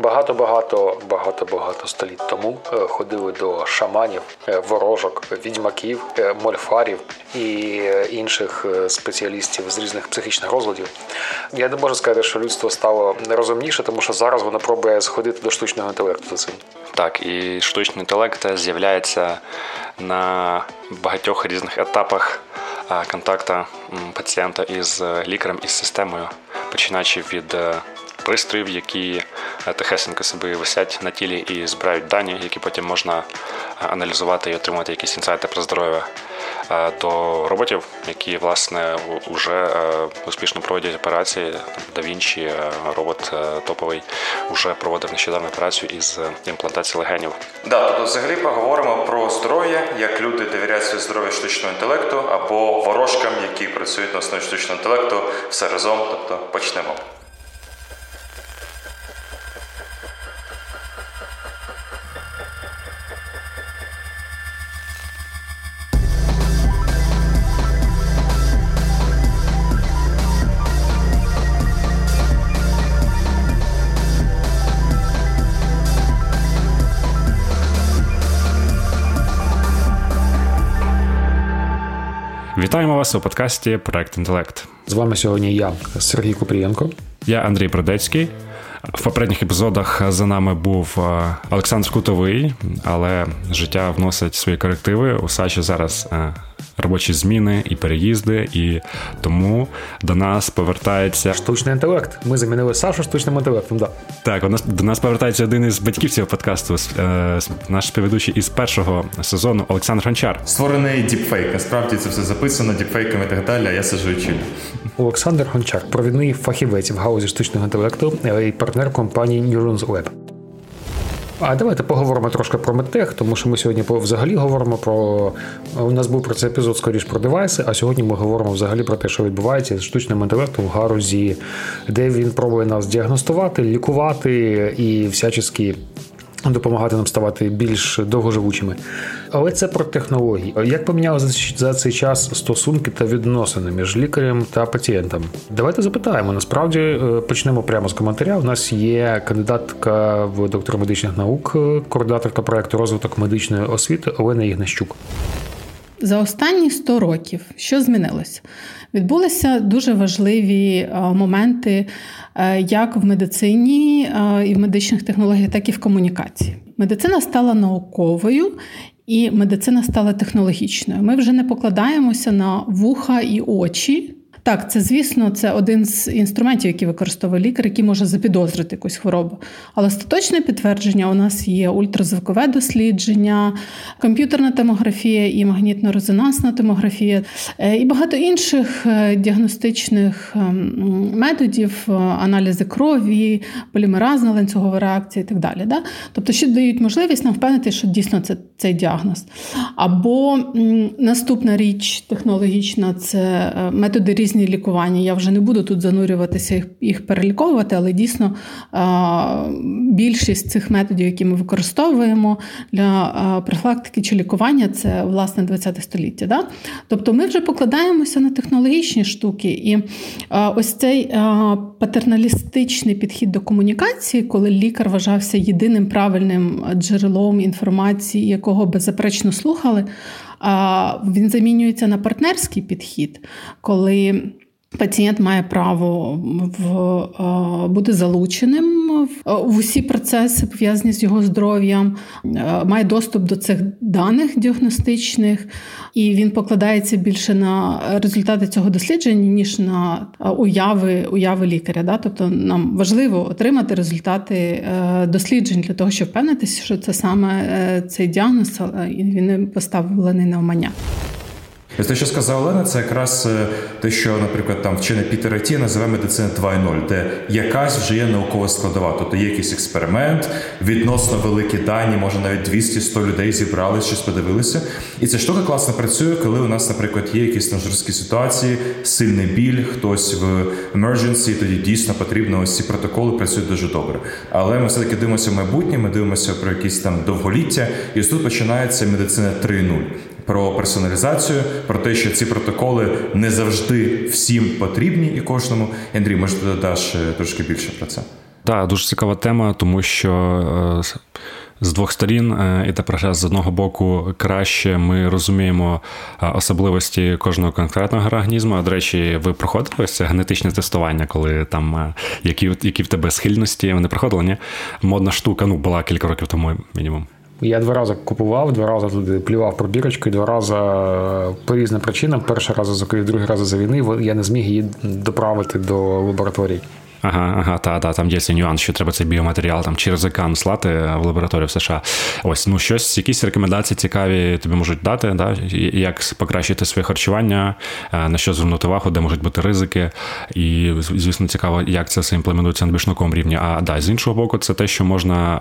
багато століть тому ходили до шаманів, ворожок, відьмаків, мольфарів і інших спеціалістів з різних психічних розладів. Я не можу сказати, що людство стало розумніше, тому що зараз воно пробує сходити до штучного інтелекту за цим. Так, і штучний інтелект з'являється на багатьох різних етапах контакту пацієнта із лікарем, із системою, починаючи від пристроїв, які тихесенько собі висять на тілі і збирають дані, які потім можна аналізувати і отримувати якісь інсайти про здоров'я, до роботів, які, власне, вже успішно проводять операції. Да Вінчі, робот топовий, вже проводив нещодавно операцію із імплантації легенів. Да, тобто взагалі поговоримо про здоров'я, як люди довіряють своє здоров'я штучному інтелекту або ворожкам, які працюють на основі штучного інтелекту. Все разом, тобто почнемо. Вітаємо вас у подкасті «Проект Інтелект». З вами сьогодні я, Сергій Купрієнко. Я Андрій Бродецький. В попередніх епізодах за нами був Олександр Кутовий, але життя вносить свої корективи. У Саші зараз робочі зміни і переїзди, і тому до нас повертається... Штучний інтелект. Ми замінили Сашу штучним інтелектом, да. Так, до нас повертається один із батьківців подкасту, наш співведучий із першого сезону Олександр Гончар. Створений діпфейк. Насправді це все записано діпфейками і так далі, а я сиджу і чую. Олександр Гончар – провідний фахівець в галузі штучного інтелекту і партнер компанії Neurons Lab. А давайте поговоримо трошки про медтех, тому що ми сьогодні взагалі говоримо про... У нас був про це епізод, скоріш, про девайси, а сьогодні ми говоримо взагалі про те, що відбувається з штучним інтелектом в галузі, де він пробує нас діагностувати, лікувати і всячески допомагати нам ставати більш довгоживучими. Але це про технології. Як помінялися за цей час стосунки та відносини між лікарем та пацієнтом? Давайте запитаємо. Насправді, почнемо прямо з коментаря. У нас є кандидатка в доктора медичних наук, координаторка проєкту «Розвиток медичної освіти» Олена Ігнащук. За останні 100 років, що змінилося? Відбулися дуже важливі моменти як в медицині і в медичних технологіях, так і в комунікації. Медицина стала науковою і медицина стала технологічною. Ми вже не покладаємося на вуха і очі. Так, це, звісно, це один з інструментів, який використовує лікар, який може запідозрити якусь хворобу. Але остаточне підтвердження у нас є ультразвукове дослідження, комп'ютерна томографія і магнітно-резонансна томографія, і багато інших діагностичних методів, аналізи крові, полімеразна ланцюгова реакція і так далі. Да? Тобто, що дають можливість нам впевнити, що дійсно це цей діагноз. Або наступна річ технологічна – це методи різних лікування. Я вже не буду тут занурюватися і їх переліковувати, але дійсно більшість цих методів, які ми використовуємо для профілактики чи лікування, це, власне, 20-те століття. Да? Тобто ми вже покладаємося на технологічні штуки. І ось цей патерналістичний підхід до комунікації, коли лікар вважався єдиним правильним джерелом інформації, якого беззаперечно слухали, він замінюється на партнерський підхід, коли пацієнт має право бути залученим в усі процеси, пов'язані з його здоров'ям, має доступ до цих даних діагностичних, і він покладається більше на результати цього дослідження, ніж на уяви лікаря. Да? Тобто нам важливо отримати результати досліджень для того, щоб впевнитися, що це саме цей діагноз, він не поставлений на умання. Те, що сказала Олена, це якраз те, що, наприклад, там вчений Пітер Аттіа називає медицина 2.0, де якась вже є наукова складова. Тобто є якийсь експеримент, відносно великі дані, може навіть 200-100 людей зібрались, щось подивилися. І ця штука класно працює, коли у нас, наприклад, є якісь там жорсткі ситуації, сильний біль, хтось в emergency, тоді дійсно потрібно, ось ці протоколи працюють дуже добре. Але ми все-таки дивимося в майбутнє, ми дивимося про якісь там довголіття, і ось тут починається медицина 3.0. Про персоналізацію, про те, що ці протоколи не завжди всім потрібні і кожному. Андрій, може, ти додаш трошки більше про це? Так, дуже цікава тема, тому що з двох сторін, і тепер з одного боку, краще ми розуміємо особливості кожного конкретного організму. До речі, ви проходили це генетичне тестування, коли там які в тебе схильності, вони проходили, ні? Модна штука, ну, була кілька років тому, мінімум. Я 2 рази купував, 2 рази туди плював пробірочку, 2 рази по різним причинам. Перший раз за ковід, другий раз за війни, я не зміг її доправити до лабораторій. Ага, там є цей нюанс, що треба цей біоматеріал там через океан слати в лабораторію в США. Ось, ну щось, якісь рекомендації цікаві тобі можуть дати, да? Як покращити своє харчування, на що звернути увагу, де можуть бути ризики. І, звісно, цікаво, як це все імплементується на більшнуковому рівні. А да, з іншого боку, це те, що можна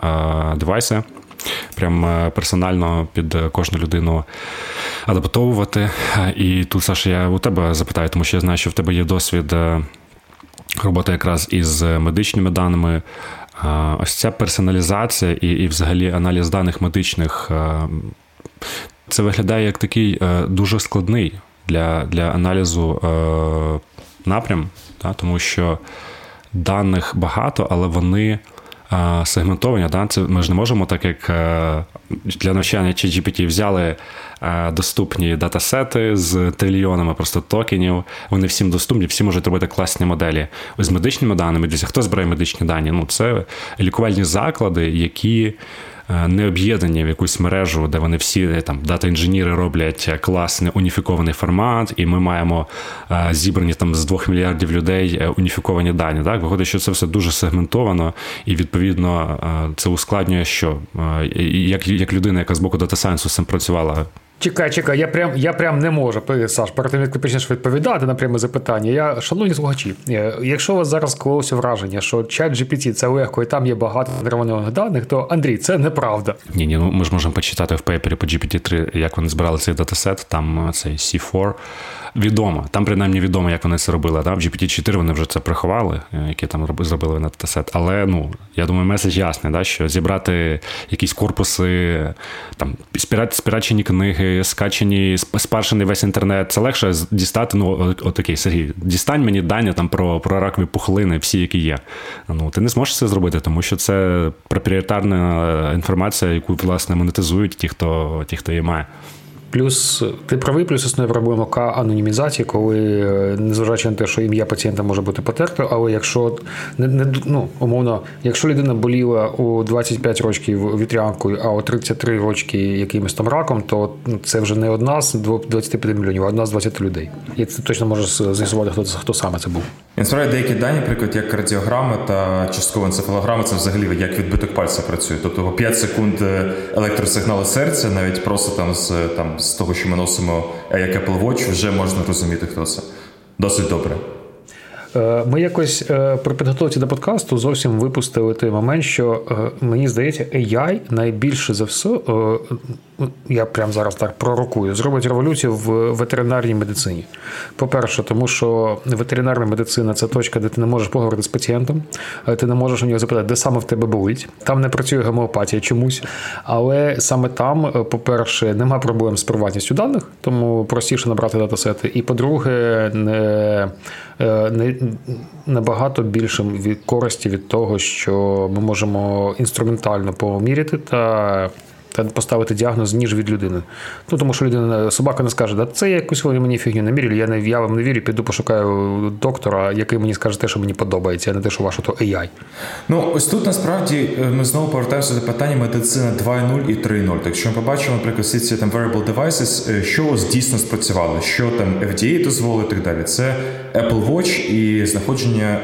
девайси прям персонально під кожну людину адаптовувати. І тут, Саша, я у тебе запитаю, тому що я знаю, що в тебе є досвід робота якраз із медичними даними. Ось ця персоналізація і взагалі аналіз даних медичних, це виглядає як такий дуже складний для аналізу напрям, да? Тому що даних багато, але вони сегментовані. Да? Це ми ж не можемо так, як для навчання ChatGPT взяли доступні датасети з трильйонами просто токенів. Вони всім доступні, всі можуть робити класні моделі. З медичними даними, дивіться, хто збирає медичні дані? Ну, це лікувальні заклади, які не об'єднані в якусь мережу, де вони всі, там, дата-інженери роблять класний уніфікований формат, і ми маємо зібрані там з 2 мільярдів людей уніфіковані дані. Так? Виходить, що це все дуже сегментовано, і, відповідно, це ускладнює, що як людина, яка з боку дата-сайенсу з цим працювала. Чекай, я прям не можу, Саш, перед тим, як ти почнеш відповідати на пряме запитання. Шановні слухачі, якщо у вас зараз склалося враження, що ChatGPT – це легко і там є багато генерованих даних, то, Андрій, це неправда. Ні, ну ми ж можемо почитати в пейпері по GPT-3, як вони збирали цей датасет, там цей C4. Відомо, там принаймні відомо, як вони це робили. Да? В GPT-4 вони вже це приховали, які там зробили на датасет. Але, ну, я думаю, меседж ясний, да? Що зібрати якісь корпуси, там, спірачені книги, скачені, спаршений весь інтернет. Це легше дістати, ну, отакий, Сергій, дістань мені дані там про ракові пухлини, всі, які є. Ну, ти не зможеш це зробити, тому що це проприєтарна інформація, яку, власне, монетизують ті, хто її має. Плюс, ти правий, плюс існує проблема анонімізації, коли, незважаючи на те, що ім'я пацієнта може бути потерто, але якщо, ну, умовно, якщо людина боліла у 25 років вітрянкою, а у 33 роки якимось там раком, то це вже не одна з 25 мільйонів, а одна з 20 людей. І ти точно можеш з'ясувати, хто саме це був. Насправді, деякі дані, наприклад, як кардіограми та частково енцефалограми, це взагалі як відбиток пальця працює. Тобто 5 секунд електросигналу серця, навіть просто з того, що ми носимо як Apple Watch, вже можна розуміти, хто це. Досить добре. Ми якось при підготовці до подкасту зовсім випустили той момент, що, мені здається, AI найбільше за все, я прямо зараз так пророкую, зробить революцію в ветеринарній медицині. По-перше, тому що ветеринарна медицина – це точка, де ти не можеш поговорити з пацієнтом, ти не можеш у нього запитати, де саме в тебе болить. Там не працює гомеопатія чомусь, але саме там, по-перше, нема проблем з приватністю даних, тому простіше набрати датасети. І, по-друге, набагато більше користі від того, що ми можемо інструментально поміряти та поставити діагноз, ніж від людини. Ну, тому що людина, собака не скаже, да це якусь ви мені фігню наміряли, я вам не вірю, піду пошукаю доктора, який мені скаже те, що мені подобається, а не те, що ваше, то AI. Ну, ось тут, насправді, ми знову повертаємося до питання медицини 2.0 і 3.0. Так що ми побачимо, наприклад, ці там wearable devices, що ось дійсно спрацювало, що там FDA дозволили і так далі. Це Apple Watch і знаходження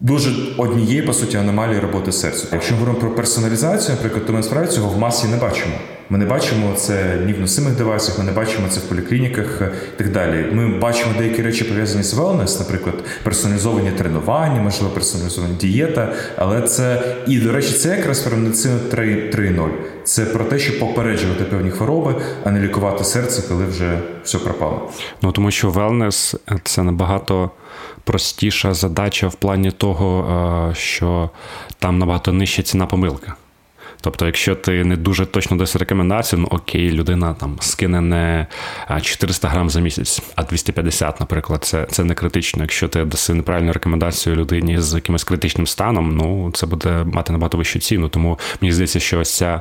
дуже однієї, по суті, аномалії роботи серця. Якщо ми говоримо про персоналізацію, наприклад, то ми справді цього в масі не бачимо. Ми не бачимо це ні в носимих девайсах, ми не бачимо це в поліклініках і так далі. Ми бачимо деякі речі, пов'язані з wellness, наприклад, персоналізовані тренування, можливо, персоналізована дієта, але це, і, до речі, це якраз про медицину 3.0. Це про те, щоб попереджувати певні хвороби, а не лікувати серце, коли вже все пропало. Ну, тому що wellness – це набагато простіша задача в плані того, що там набагато нижча ціна помилки. Тобто, якщо ти не дуже точно даєш рекомендацію, ну окей, людина там скине не 400 грам за місяць, а 250, наприклад, це не критично. Якщо ти даси неправильну рекомендацію людині з якимось критичним станом, ну це буде мати набагато вищу ціну. Тому мені здається, що ось ця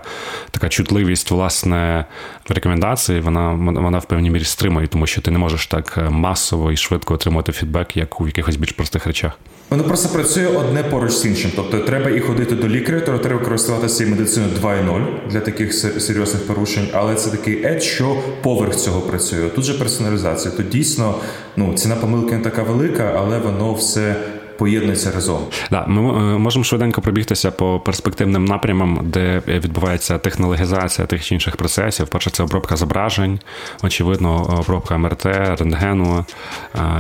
така чутливість, власне, рекомендації, вона в певній мірі стримує, тому що ти не можеш так масово і швидко отримувати фідбек, як у якихось більш простих речах. Воно просто працює одне поруч з іншим. Тобто треба і ходити до лікаря, то треба користуватися і медициною 2.0 для таких серйозних порушень, але це такий ед, що поверх цього працює. Тут же персоналізація. Тут дійсно, ну, ціна помилки не така велика, але воно все поєднується разом. Да, ми можемо швиденько пробігтися по перспективним напрямам, де відбувається технологізація тих чи інших процесів. Перше, це обробка зображень, очевидно, обробка МРТ, рентгену.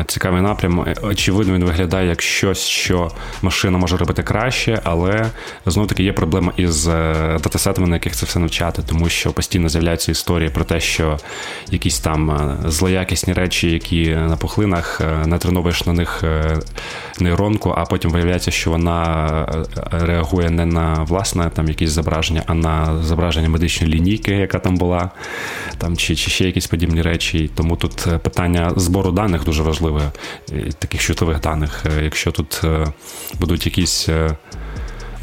Цікавий напрям. Очевидно, він виглядає як щось, що машина може робити краще, але знов-таки є проблема із датасетами, на яких це все навчати, тому що постійно з'являються історії про те, що якісь там злоякісні речі, які на пухлинах, натреновуєш на них нейрон, а потім виявляється, що вона реагує не на власне там якісь зображення, а на зображення медичної лінійки, яка там була, там чи ще якісь подібні речі. Тому тут питання збору даних дуже важливе, таких чутливих даних. Якщо тут будуть якісь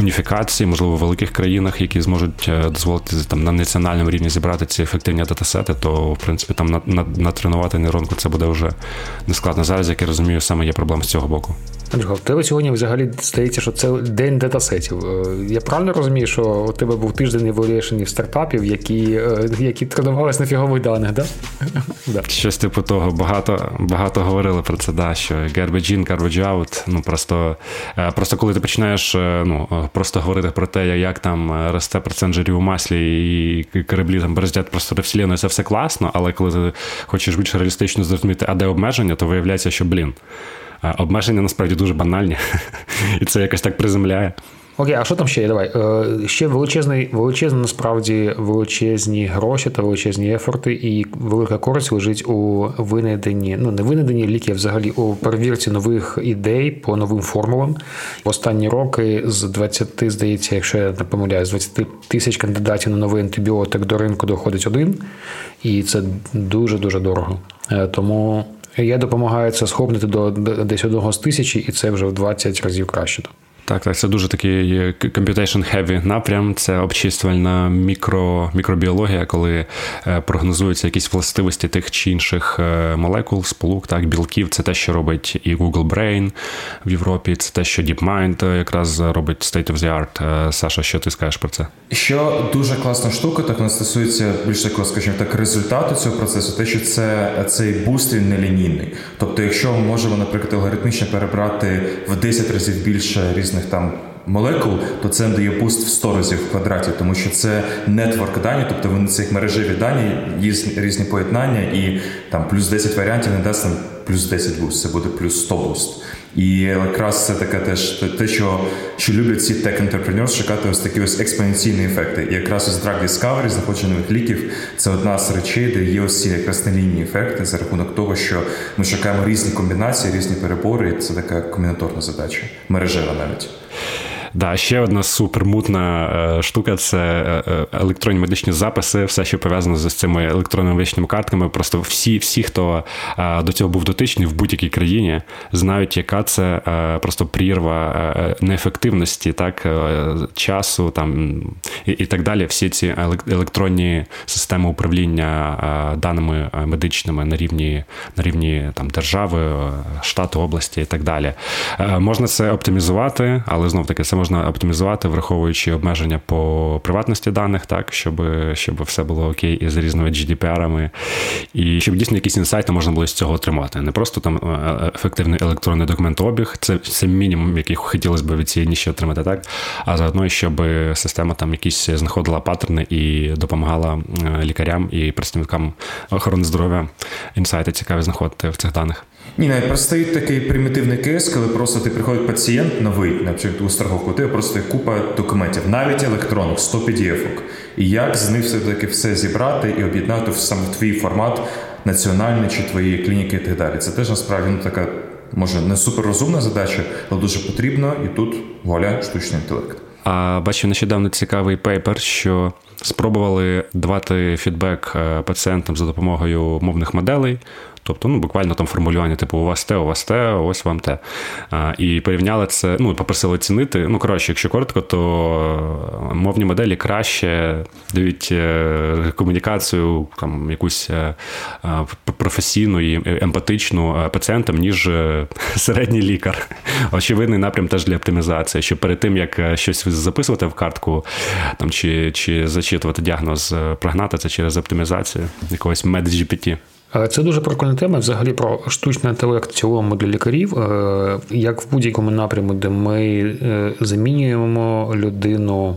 уніфікації, можливо, в великих країнах, які зможуть дозволити там на національному рівні зібрати ці ефективні датасети, то, в принципі, там натренувати нейронку це буде вже нескладно. Зараз, як я розумію, саме є проблема з цього боку. Андрюха, в тебе сьогодні взагалі здається, що це день датасетів. Я правильно розумію, що у тебе був тиждень еволюшенів стартапів, які тренувалися на фігових даних, так? Да? Щось типу того. Багато говорили про це, да, що garbage in, garbage out. Ну, просто коли ти починаєш просто говорити про те, як там росте процент жирів у маслі і кораблі там бороздять простори вселенної, це все класно, але коли ти хочеш більш реалістично зрозуміти, а де обмеження, то виявляється, що, обмеження насправді дуже банальні, і це якось так приземляє. Окей, а що там ще є? Давай. Ще величезні гроші та величезні ефорти і велика користь лежить у винайденні, не винайденні ліків, взагалі у перевірці нових ідей по новим формулам. В останні роки з 20, здається, якщо я не помиляюсь, 20 тисяч кандидатів на новий антибіотик до ринку доходить один, і це дуже-дуже дорого. Тому я допомагаю це схопнути до десь одного з тисячі, і це вже в 20 разів краще. Так, це дуже такий computation-heavy напрям, це обчислювальна мікробіологія, коли прогнозуються якісь властивості тих чи інших молекул, сполук, білків. Це те, що робить і Google Brain в Європі, це те, що DeepMind якраз робить State of the Art. Саша, що ти скажеш про це? Що дуже класна штука, так вона стосується більш такого, скажімо так, результату цього процесу, те, що цей буст він нелінійний. Тобто, якщо ми можемо, наприклад, алгоритмічно перебрати в 10 разів більше різних там молекул, то це дає буст в 100 разів в квадраті, тому що це нетворк дані, тобто вони це як мережеві дані, є різні поєднання, і там плюс 10 варіантів не дасть там плюс 10 буст, це буде плюс 100 буст. І якраз це таке теж те, що люблять ці tech-entrepreneurs, шукати ось такі ось експоненційні ефекти. І якраз ось drug discovery, знаходження нових ліків, це одна з речей, де є ось ці якраз нелінійні ефекти за рахунок того, що ми шукаємо різні комбінації, різні перебори, і це така комбінаторна задача, мережева навіть. Да, ще одна супермутна штука – це електронні медичні записи, все, що пов'язано з цими електронними медичними картками. Просто всі, хто до цього був дотичний в будь-якій країні, знають, яка це просто прірва неефективності, часу і так далі. Всі ці електронні системи управління даними медичними на рівні держави, штату, області і так далі. Можна це оптимізувати, але, знов-таки, це можна оптимізувати, враховуючи обмеження по приватності даних, щоб все було окей із різними GDPR-ами, і щоб дійсно якісь інсайти можна було з цього отримати. Не просто там ефективний електронний документообіг, це мінімум, який хотілося б від цієї ніші отримати, а заодно, щоб система там якісь знаходила паттерни і допомагала лікарям і представникам охорони здоров'я інсайти цікаві знаходити в цих даних. Ні, найпростий такий примітивний кейс, коли просто ти приходить пацієнт новий, наприклад, у страховку, ти просто купа документів, навіть електронних, 100 PDF-ок. І як з них все-таки все зібрати і об'єднати саме в твій формат національний чи твої клініки і так далі. Це теж насправді така, може, не суперрозумна задача, але дуже потрібна, і тут вуаля штучний інтелект. А бачив нещодавно цікавий пейпер, що спробували давати фідбек пацієнтам за допомогою мовних моделей. Тобто, буквально там формулювання, типу, у вас те, ось вам те. І порівняли це, попросили оцінити. Якщо коротко, то мовні моделі краще дають комунікацію там, якусь професійну і емпатичну пацієнтам, ніж середній лікар. Очевидний напрям теж для оптимізації, що перед тим, як щось записувати в картку там, чи зачитувати діагноз, прогнати це через оптимізацію якогось MedGPT. Це дуже прикольна тема, взагалі про штучний інтелект в цілому для лікарів, як в будь-якому напрямку, де ми замінюємо людину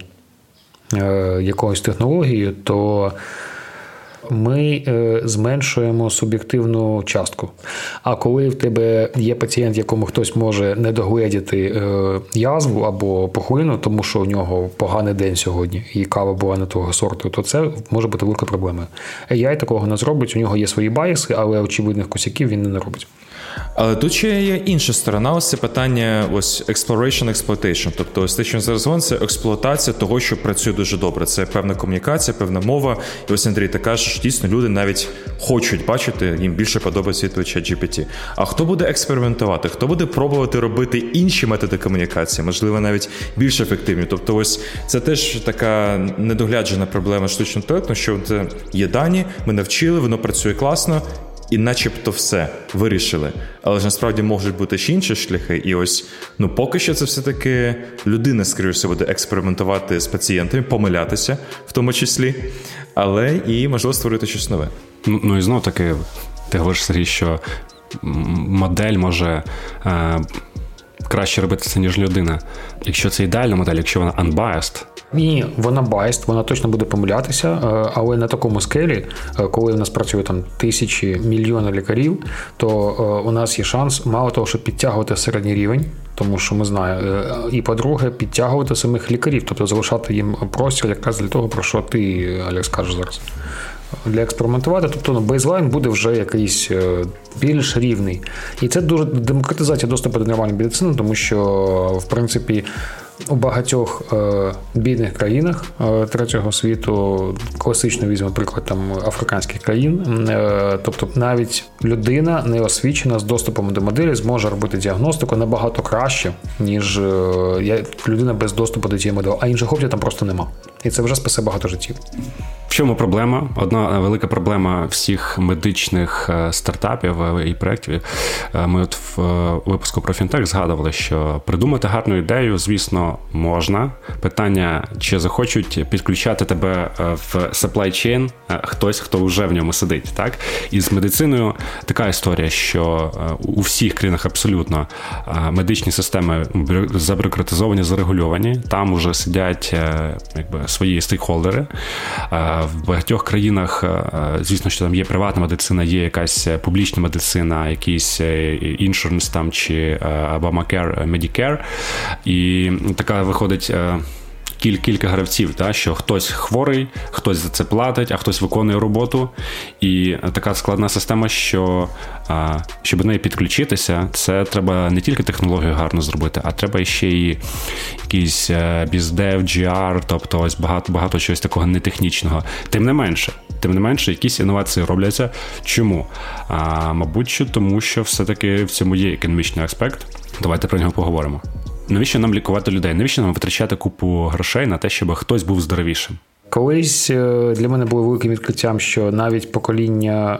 якоюсь технологією, то ми зменшуємо суб'єктивну частку. А коли в тебе є пацієнт, якому хтось може недогледіти язву або пухлину, тому що у нього поганий день сьогодні і кава була не того сорту, то це може бути велика проблема. AI такого не зробить, у нього є свої байси, але очевидних косяків він не наробить. Але тут ще є інша сторона, ось це питання ось exploitation. Тобто ось те, що зараз говоримо, це експлуатація того, що працює дуже добре. Це певна комунікація, певна мова. І ось, Андрій, ти кажеш, що дійсно люди навіть хочуть бачити, їм більше подобається відповідь ChatGPT. А хто буде експериментувати? Хто буде пробувати робити інші методи комунікації, можливо, навіть більш ефективні? Тобто ось це теж така недогляджена проблема штучного інтелекту, що є дані, ми навчили, воно працює класно, і начебто все вирішили. Але ж насправді можуть бути ще інші шляхи. І ось, поки що це все-таки людина, скоріше, буде експериментувати з пацієнтами, помилятися в тому числі, але і, можливо, створити щось нове. І знов таки, ти говориш, Сергій, що модель може краще робити це, ніж людина. Якщо це ідеальна модель, якщо вона unbiased, ні, вона biased, вона точно буде помилятися, але на такому скелі, коли в нас працює там тисячі, мільйони лікарів, то у нас є шанс мало того, що підтягувати середній рівень, тому що ми знаємо, і по-друге, підтягувати самих лікарів, тобто залишати їм простір якраз для того, про що ти, Алекс, кажеш зараз. Для експериментувати, тобто бейзлайн буде вже якийсь більш рівний. І це дуже демократизація доступу до нормальної медицини, тому що, в принципі, у багатьох бідних країнах третього світу, класично візьмемо приклад там, африканських країн, тобто навіть людина неосвічена з доступом до моделі зможе робити діагностику набагато краще, ніж людина без доступу до цієї моделі, а інших опцій там просто нема. І це вже спасе багато життів. В чому проблема? Одна велика проблема всіх медичних стартапів і проєктів. Ми от в випуску про фінтех згадували, що придумати гарну ідею, звісно, можна. Питання, чи захочуть підключати тебе в supply chain хтось, хто вже в ньому сидить. Так? І з медициною така історія, що у всіх країнах абсолютно медичні системи забюрократизовані, зарегульовані. Там уже сидять свої стейкхолдери. В багатьох країнах, звісно, що там є приватна медицина, є якась публічна медицина, якийсь іншурнс там чи Obamacare, Medicare. І така виходить кілька гравців, та, що хтось хворий, хтось за це платить, а хтось виконує роботу. І така складна система, що щоб до неї підключитися, це треба не тільки технологію гарно зробити, а треба ще і якийсь біздев, GR, тобто ось багато чогось такого нетехнічного. Тим не менше, якісь інновації робляться. Чому? Мабуть, тому що все-таки в цьому є економічний аспект. Давайте про нього поговоримо. Навіщо нам лікувати людей? Навіщо нам витрачати купу грошей на те, щоб хтось був здоровішим? Колись для мене було великим відкриттям, що навіть покоління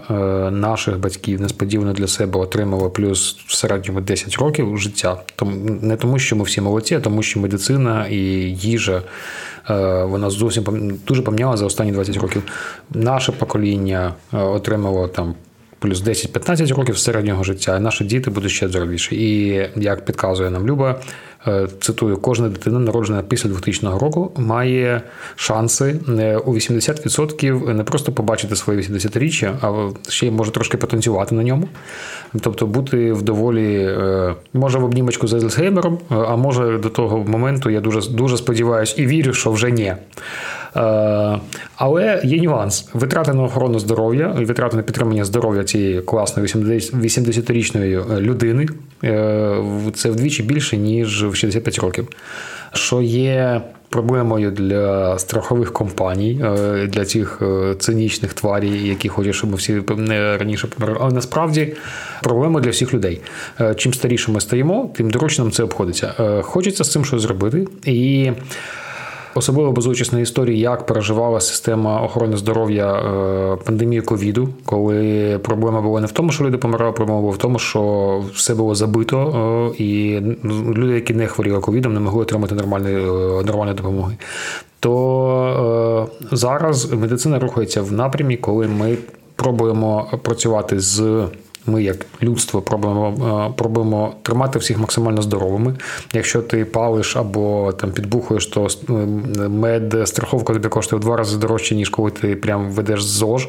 наших батьків несподівано для себе отримало плюс в середньому 10 років життя. Не тому, що ми всі молодці, а тому, що медицина і їжа, вона зовсім дуже поміняла за останні 20 років. Наше покоління отримало там плюс 10-15 років середнього життя, і наші діти будуть ще здоровіші. І, як підказує нам Люба, цитую, кожна дитина, народжена після 2000 року, має шанси у 80% не просто побачити своє 80-річчя, а ще й може трошки потанцювати на ньому. Тобто бути в доволі, може в обнімочку з Альцгеймером, а може до того моменту, я дуже сподіваюся і вірю, що вже ні. Але є нюанс. Витрати на охорону здоров'я, витрати на підтримання здоров'я цієї класної 80-річної людини, це вдвічі більше, ніж в 65 років. Що є проблемою для страхових компаній, для цих цинічних тварів, які хочуть, щоб всі раніше померли. А насправді проблема для всіх людей. Чим старіше ми стаємо, тим дорожче нам це обходиться. Хочеться з цим щось зробити. І особливо базуючись на історії, як переживала система охорони здоров'я пандемію ковіду, коли проблема була не в тому, що люди помирали, проблема була в тому, що все було забито, і люди, які не хворіли ковідом, не могли отримати нормальної допомоги. То зараз медицина рухається в напрямі, коли ми пробуємо працювати з... Ми, як людство, пробуємо тримати всіх максимально здоровими. Якщо ти палиш або там підбухуєш, то медстраховка тобі коштує в 2 рази дорожче, ніж коли ти прям ведеш ЗОЖ.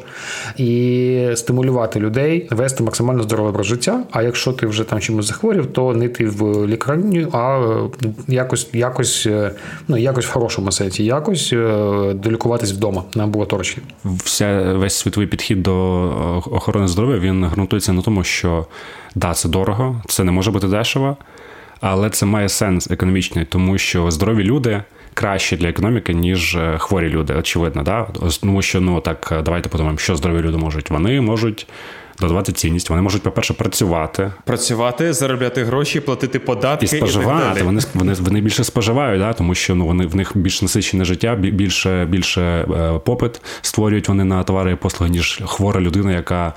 І стимулювати людей вести максимально здоровий образ життя. А якщо ти вже там чимось захворів, то не ти в лікарню, а якось в хорошому сенсі, якось долікуватись вдома на амбулаторці. Весь світовий підхід до охорони здоров'я, він ґрунтується на тому, що да, це дорого, це не може бути дешево, але це має сенс економічний, тому що здорові люди краще для економіки, ніж хворі люди, очевидно, да? Тому що, давайте подумаємо, що здорові люди можуть. Вони можуть додавати цінність, вони можуть, по-перше, працювати, заробляти гроші, платити податки і споживати. І так вони більше споживають, да? Тому що вони в них більш насичене життя, більше попит створюють вони на товари і послуги, ніж хвора людина, яка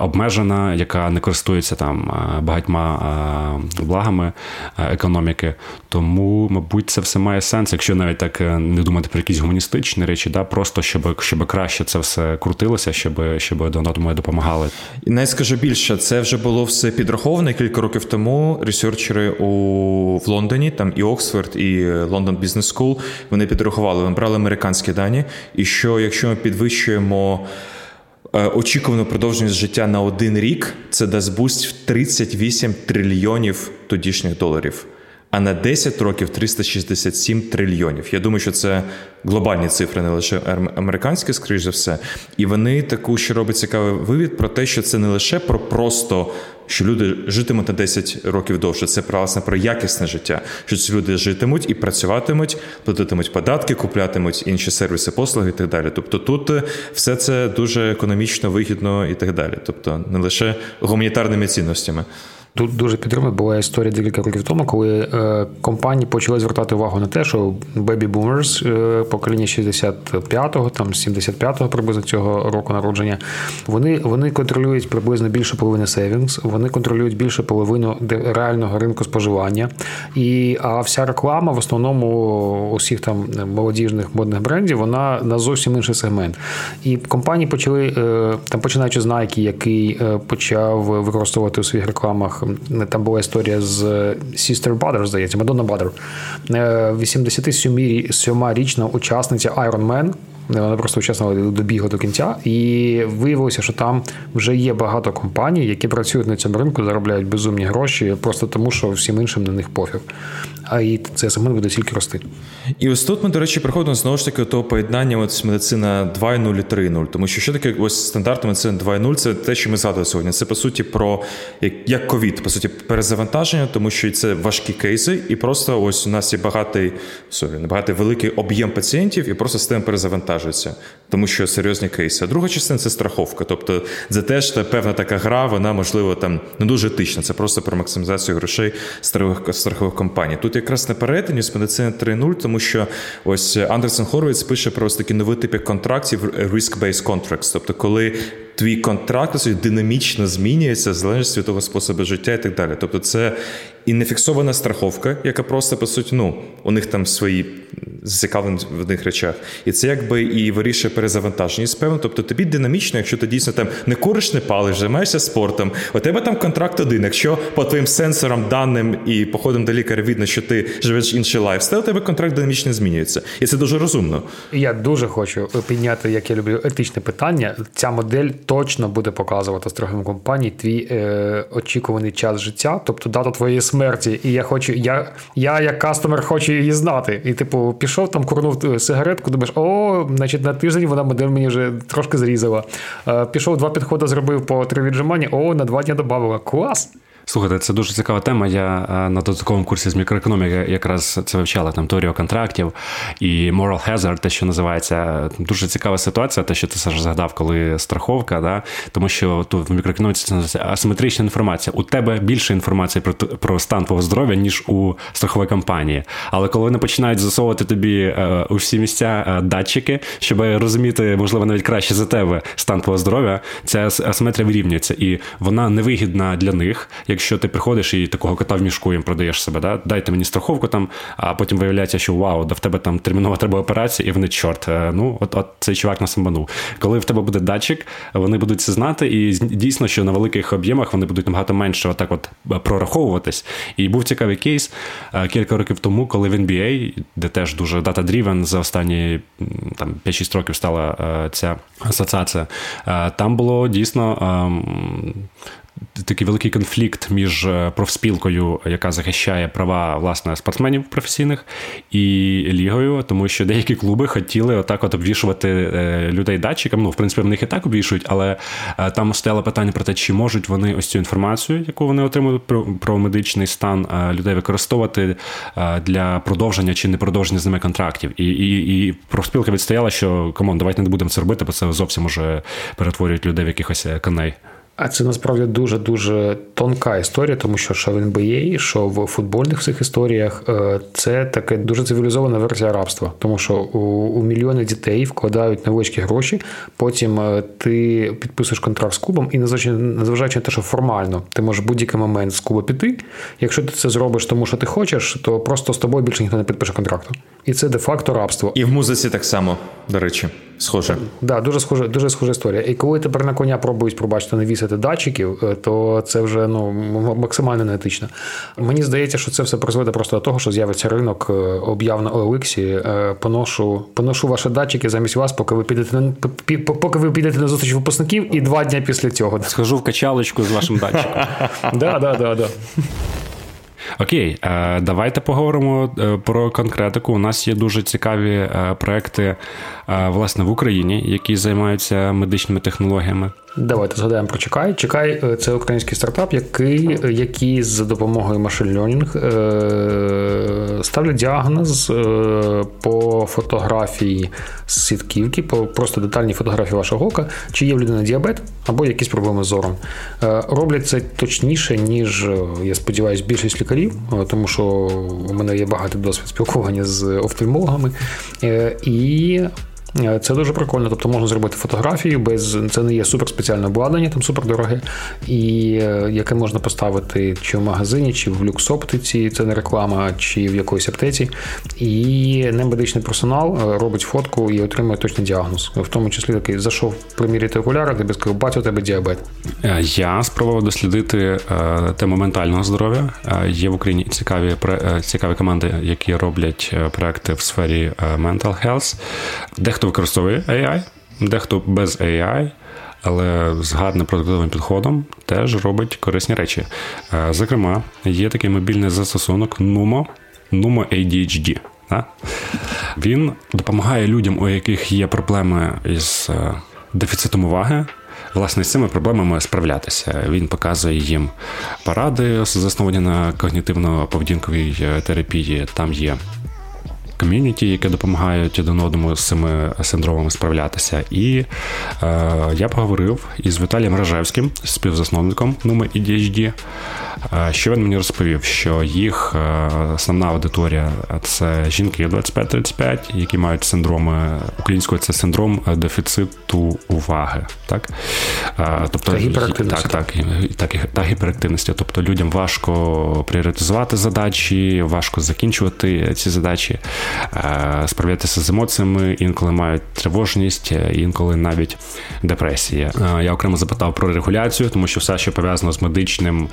обмежена, яка не користується там багатьма благами економіки. Тому, мабуть, це все має сенс, якщо навіть так не думати про якісь гуманістичні речі, да? Просто щоб краще це все крутилося, щоб донатому допомагали. І навіть скажу більше, це вже було все підраховано кілька років тому. Ресерчери в Лондоні, там і Оксфорд, і Лондон Бізнес Скул, вони підрахували, вони брали американські дані. І що якщо ми підвищуємо очікувану продовженість життя на 1 рік, це дасть буст в 38 трильйонів тодішніх доларів. А на 10 років – 367 трильйонів. Я думаю, що це глобальні цифри, не лише американські, скоріш за все. І вони таку ще роблять цікавий вивід про те, що це не лише про просто, що люди житимуть на 10 років довше. Це, власне, про якісне життя. Що ці люди житимуть і працюватимуть, платитимуть податки, куплятимуть інші сервіси, послуги і так далі. Тобто тут все це дуже економічно, вигідно і так далі. Тобто не лише гуманітарними цінностями. Тут дуже підтримує була історія декілька років тому, коли компанії почали звертати увагу на те, що бебі-бумерс, покоління 65-го, там 75-го приблизно цього року народження, вони контролюють приблизно більше половини сейвінгс, вони контролюють більше половину реального ринку споживання. А вся реклама в основному усіх там молодіжних модних брендів, вона на зовсім інший сегмент. І компанії почали, там починаючи з Nike, який почав використовувати у своїх рекламах. Там була історія з Sister Butter, здається, Madonna Butter. 87-річна учасниця Iron Man. Вона просто учасно добігла до кінця. І виявилося, що там вже є багато компаній, які працюють на цьому ринку, заробляють безумні гроші, просто тому, що всім іншим на них пофіг. А і цей сегмент буде тільки рости. І ось тут ми, до речі, приходимо знову ж таки до того поєднання ось медицина 2.0 і 3.0. Тому що таке ось стандарт медицина 2.0 – це те, що ми згадували сьогодні. Це, по суті, про як ковід, по суті, перезавантаження, тому що це важкі кейси. І просто ось у нас є великий об'єм пацієнтів, і просто система перезавантаження. Тому що серйозні кейси. А друга частина – це страховка. Тобто це теж певна така гра, вона, можливо, там не дуже етична. Це просто про максимізацію грошей страхових компаній. Тут якраз на перетині з медицини 3.0, тому що ось Андріссен Горовіц пише про ось такі нові типи контрактів – risk-based contracts. Тобто коли твій контракт динамічно змінюється залежно від того способу життя і так далі. Тобто це і нефіксована страховка, яка просто, по суті, у них там свої зацікавлені в одних речах. І це якби і вирішує перезавантаженість, певно. Тобто тобі динамічно, якщо ти дійсно там не куриш, не палиш, займаєшся спортом, у тебе там контракт один. Якщо по твоїм сенсорам, даним і походам до лікаря видно, що ти живеш інший лайфстайл, у тебе контракт динамічно змінюється. І це дуже розумно. Я дуже хочу підняти, як я люблю, етичне питання. Ця модель точно буде показувати страховим компанії твій очікуваний час життя, тобто дату твоєї смерті. І я як кастомер хочу її знати. І типу пішов там, курнув сигаретку, думаєш, значить на тиждень вона модель мені вже трошки зрізала. Пішов 2 підходи, зробив по 3 віджимання, на 2 дні добавила. Клас! Слухайте, це дуже цікава тема. Я на додатковому курсі з мікроекономіки якраз це вивчала, там теорію контрактів і moral hazard, те, що називається. Дуже цікава ситуація, те, що ти Саша згадав, коли страховка, да? Тому що тут в мікроекономіці це називається асиметрична інформація. У тебе більше інформації про стан твого здоров'я, ніж у страхової компанії. Але коли вони починають засовувати тобі у всі місця датчики, щоб розуміти, можливо, навіть краще за тебе стан твого здоров'я, ця асиметрія вирівнюється. І вона невигідна для них, якщо ти приходиш і такого кота в мішку їм продаєш себе, да? Дайте мені страховку там, а потім виявляється, що вау, да в тебе там терміново треба операція, і вони чорт, ну от цей чувак нас обманув. Коли в тебе буде датчик, вони будуть це знати, і дійсно, що на великих об'ємах вони будуть набагато менше отак от прораховуватись. І був цікавий кейс кілька років тому, коли в NBA, де теж дуже data-driven за останні там 5-6 років стала ця асоціація, там було дійсно такий великий конфлікт між профспілкою, яка захищає права, власне, спортсменів професійних, і лігою, тому що деякі клуби хотіли отак от обвішувати людей датчиком. Ну, в принципі, в них і так обвішують, але там стояло питання про те, чи можуть вони ось цю інформацію, яку вони отримують про медичний стан людей, використовувати для продовження чи не продовження з ними контрактів. І профспілка відстояла, що, камон, давайте не будемо це робити, бо це зовсім уже перетворюють людей в якихось коней. А це насправді дуже-дуже тонка історія, тому що в НБА, що в футбольних всіх історіях це така дуже цивілізована версія рабства, тому що у мільйони дітей вкладають невеличкі гроші, потім ти підписуєш контракт з клубом і незважаючи на те, що формально ти можеш будь-який момент з клуба піти, якщо ти це зробиш тому, що ти хочеш, то просто з тобою більше ніхто не підпише контракту. І це де-факто рабство. І в музиці так само, до речі. Схоже. Да, дуже схожа історія. І коли тепер на коня пробують, пробачте, навісити датчиків, то це вже максимально неетично. Мені здається, що це все призведе просто до того, що з'явиться ринок об'яв на OLX, поношу ваші датчики замість вас, поки ви підете на зустріч випускників, і 2 дні після цього. Схожу в качалочку з вашим датчиком. Да. Окей, давайте поговоримо про конкретику. У нас є дуже цікаві проекти, власне, в Україні, які займаються медичними технологіями. Давайте згадаємо про Чекай. Чекай – це український стартап, який за допомогою машин лернінг ставлять діагноз по фотографії з сітківки, по просто детальній фотографії вашого ока, чи є в людини діабет або якісь проблеми з зором. Роблять це точніше, ніж, я сподіваюся, більшість лікарів, тому що у мене є багатий досвід спілкування з офтальмологами. І це дуже прикольно, тобто можна зробити фотографію, це не є суперспеціальне обладнання, там супердороге, і яке можна поставити чи в магазині, чи в люкс-оптиці, це не реклама, чи в якоїсь аптеці. І немедичний персонал робить фотку і отримує точний діагноз. В тому числі такий, зайшов приміряти окуляри, тобі сказав, бачу, у тебе діабет. Я спробував дослідити тему ментального здоров'я. Є в Україні цікаві команди, які роблять проекти в сфері mental health. Дехто використовує AI, дехто без AI, але з гарним продуктовим підходом теж робить корисні речі. Зокрема, є такий мобільний застосунок NUMO ADHD. Він допомагає людям, у яких є проблеми із дефіцитом уваги, власне, з цими проблемами справлятися. Він показує їм поради, засновані на когнітивно-поведінковій терапії. Там є ком'юніті, яке допомагають один одному з цими синдромами справлятися. І я поговорив із Віталієм Рожевським, співзасновником NUMO ADHD. Що він мені розповів? Що їх основна аудиторія – це жінки 25-35, які мають синдроми, українською це синдром дефіциту уваги. Так? Тобто, та гіперактивності. Та гіперактивності. Тобто людям важко пріоритизувати задачі, важко закінчувати ці задачі, справлятися з емоціями, інколи мають тривожність, інколи навіть депресія. Я окремо запитав про регуляцію, тому що все, що пов'язано з медичним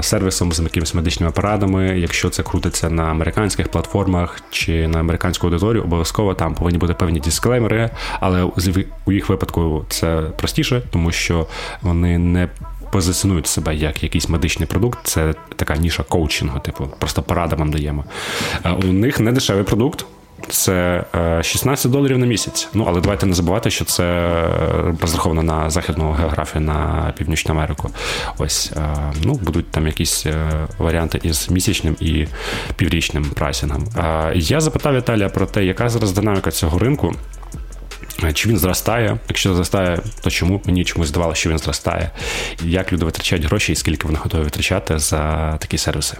сервісом, з якимись медичними порадами, якщо це крутиться на американських платформах чи на американську аудиторію, обов'язково там повинні бути певні дисклеймери, але у їх випадку це простіше, тому що вони не позиціонують себе як якийсь медичний продукт, це така ніша коучингу, типу, просто порада вам даємо. У них не дешевий продукт, це $16 на місяць. Ну, але давайте не забувати, що це розраховано на західну географію, на Північну Америку. Ось, ну, будуть там якісь варіанти із місячним і піврічним прайсингом. Я запитав Віталія про те, яка зараз динаміка цього ринку. Чи він зростає? Якщо зростає, то чому? Мені чомусь здавалося, що він зростає. Як люди витрачають гроші і скільки вони готові витрачати за такі сервіси?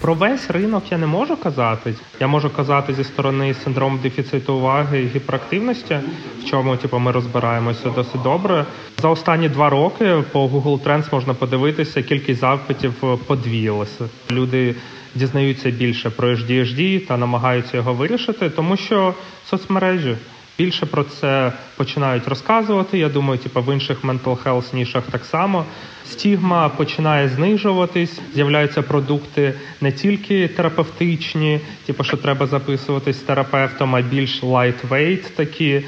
Про весь ринок я не можу казати. Я можу казати зі сторони синдрому дефіциту уваги і гіперактивності, в чому ми розбираємося досить добре. За останні 2 роки по Google Trends можна подивитися, кількість запитів подвоїлася. Люди дізнаються більше про ADHD та намагаються його вирішити, тому що соцмережі. Більше про це починають розказувати, я думаю, в інших mental health нішах так само. Стігма починає знижуватись, з'являються продукти не тільки терапевтичні, що треба записуватись з терапевтом, а більш lightweight такі,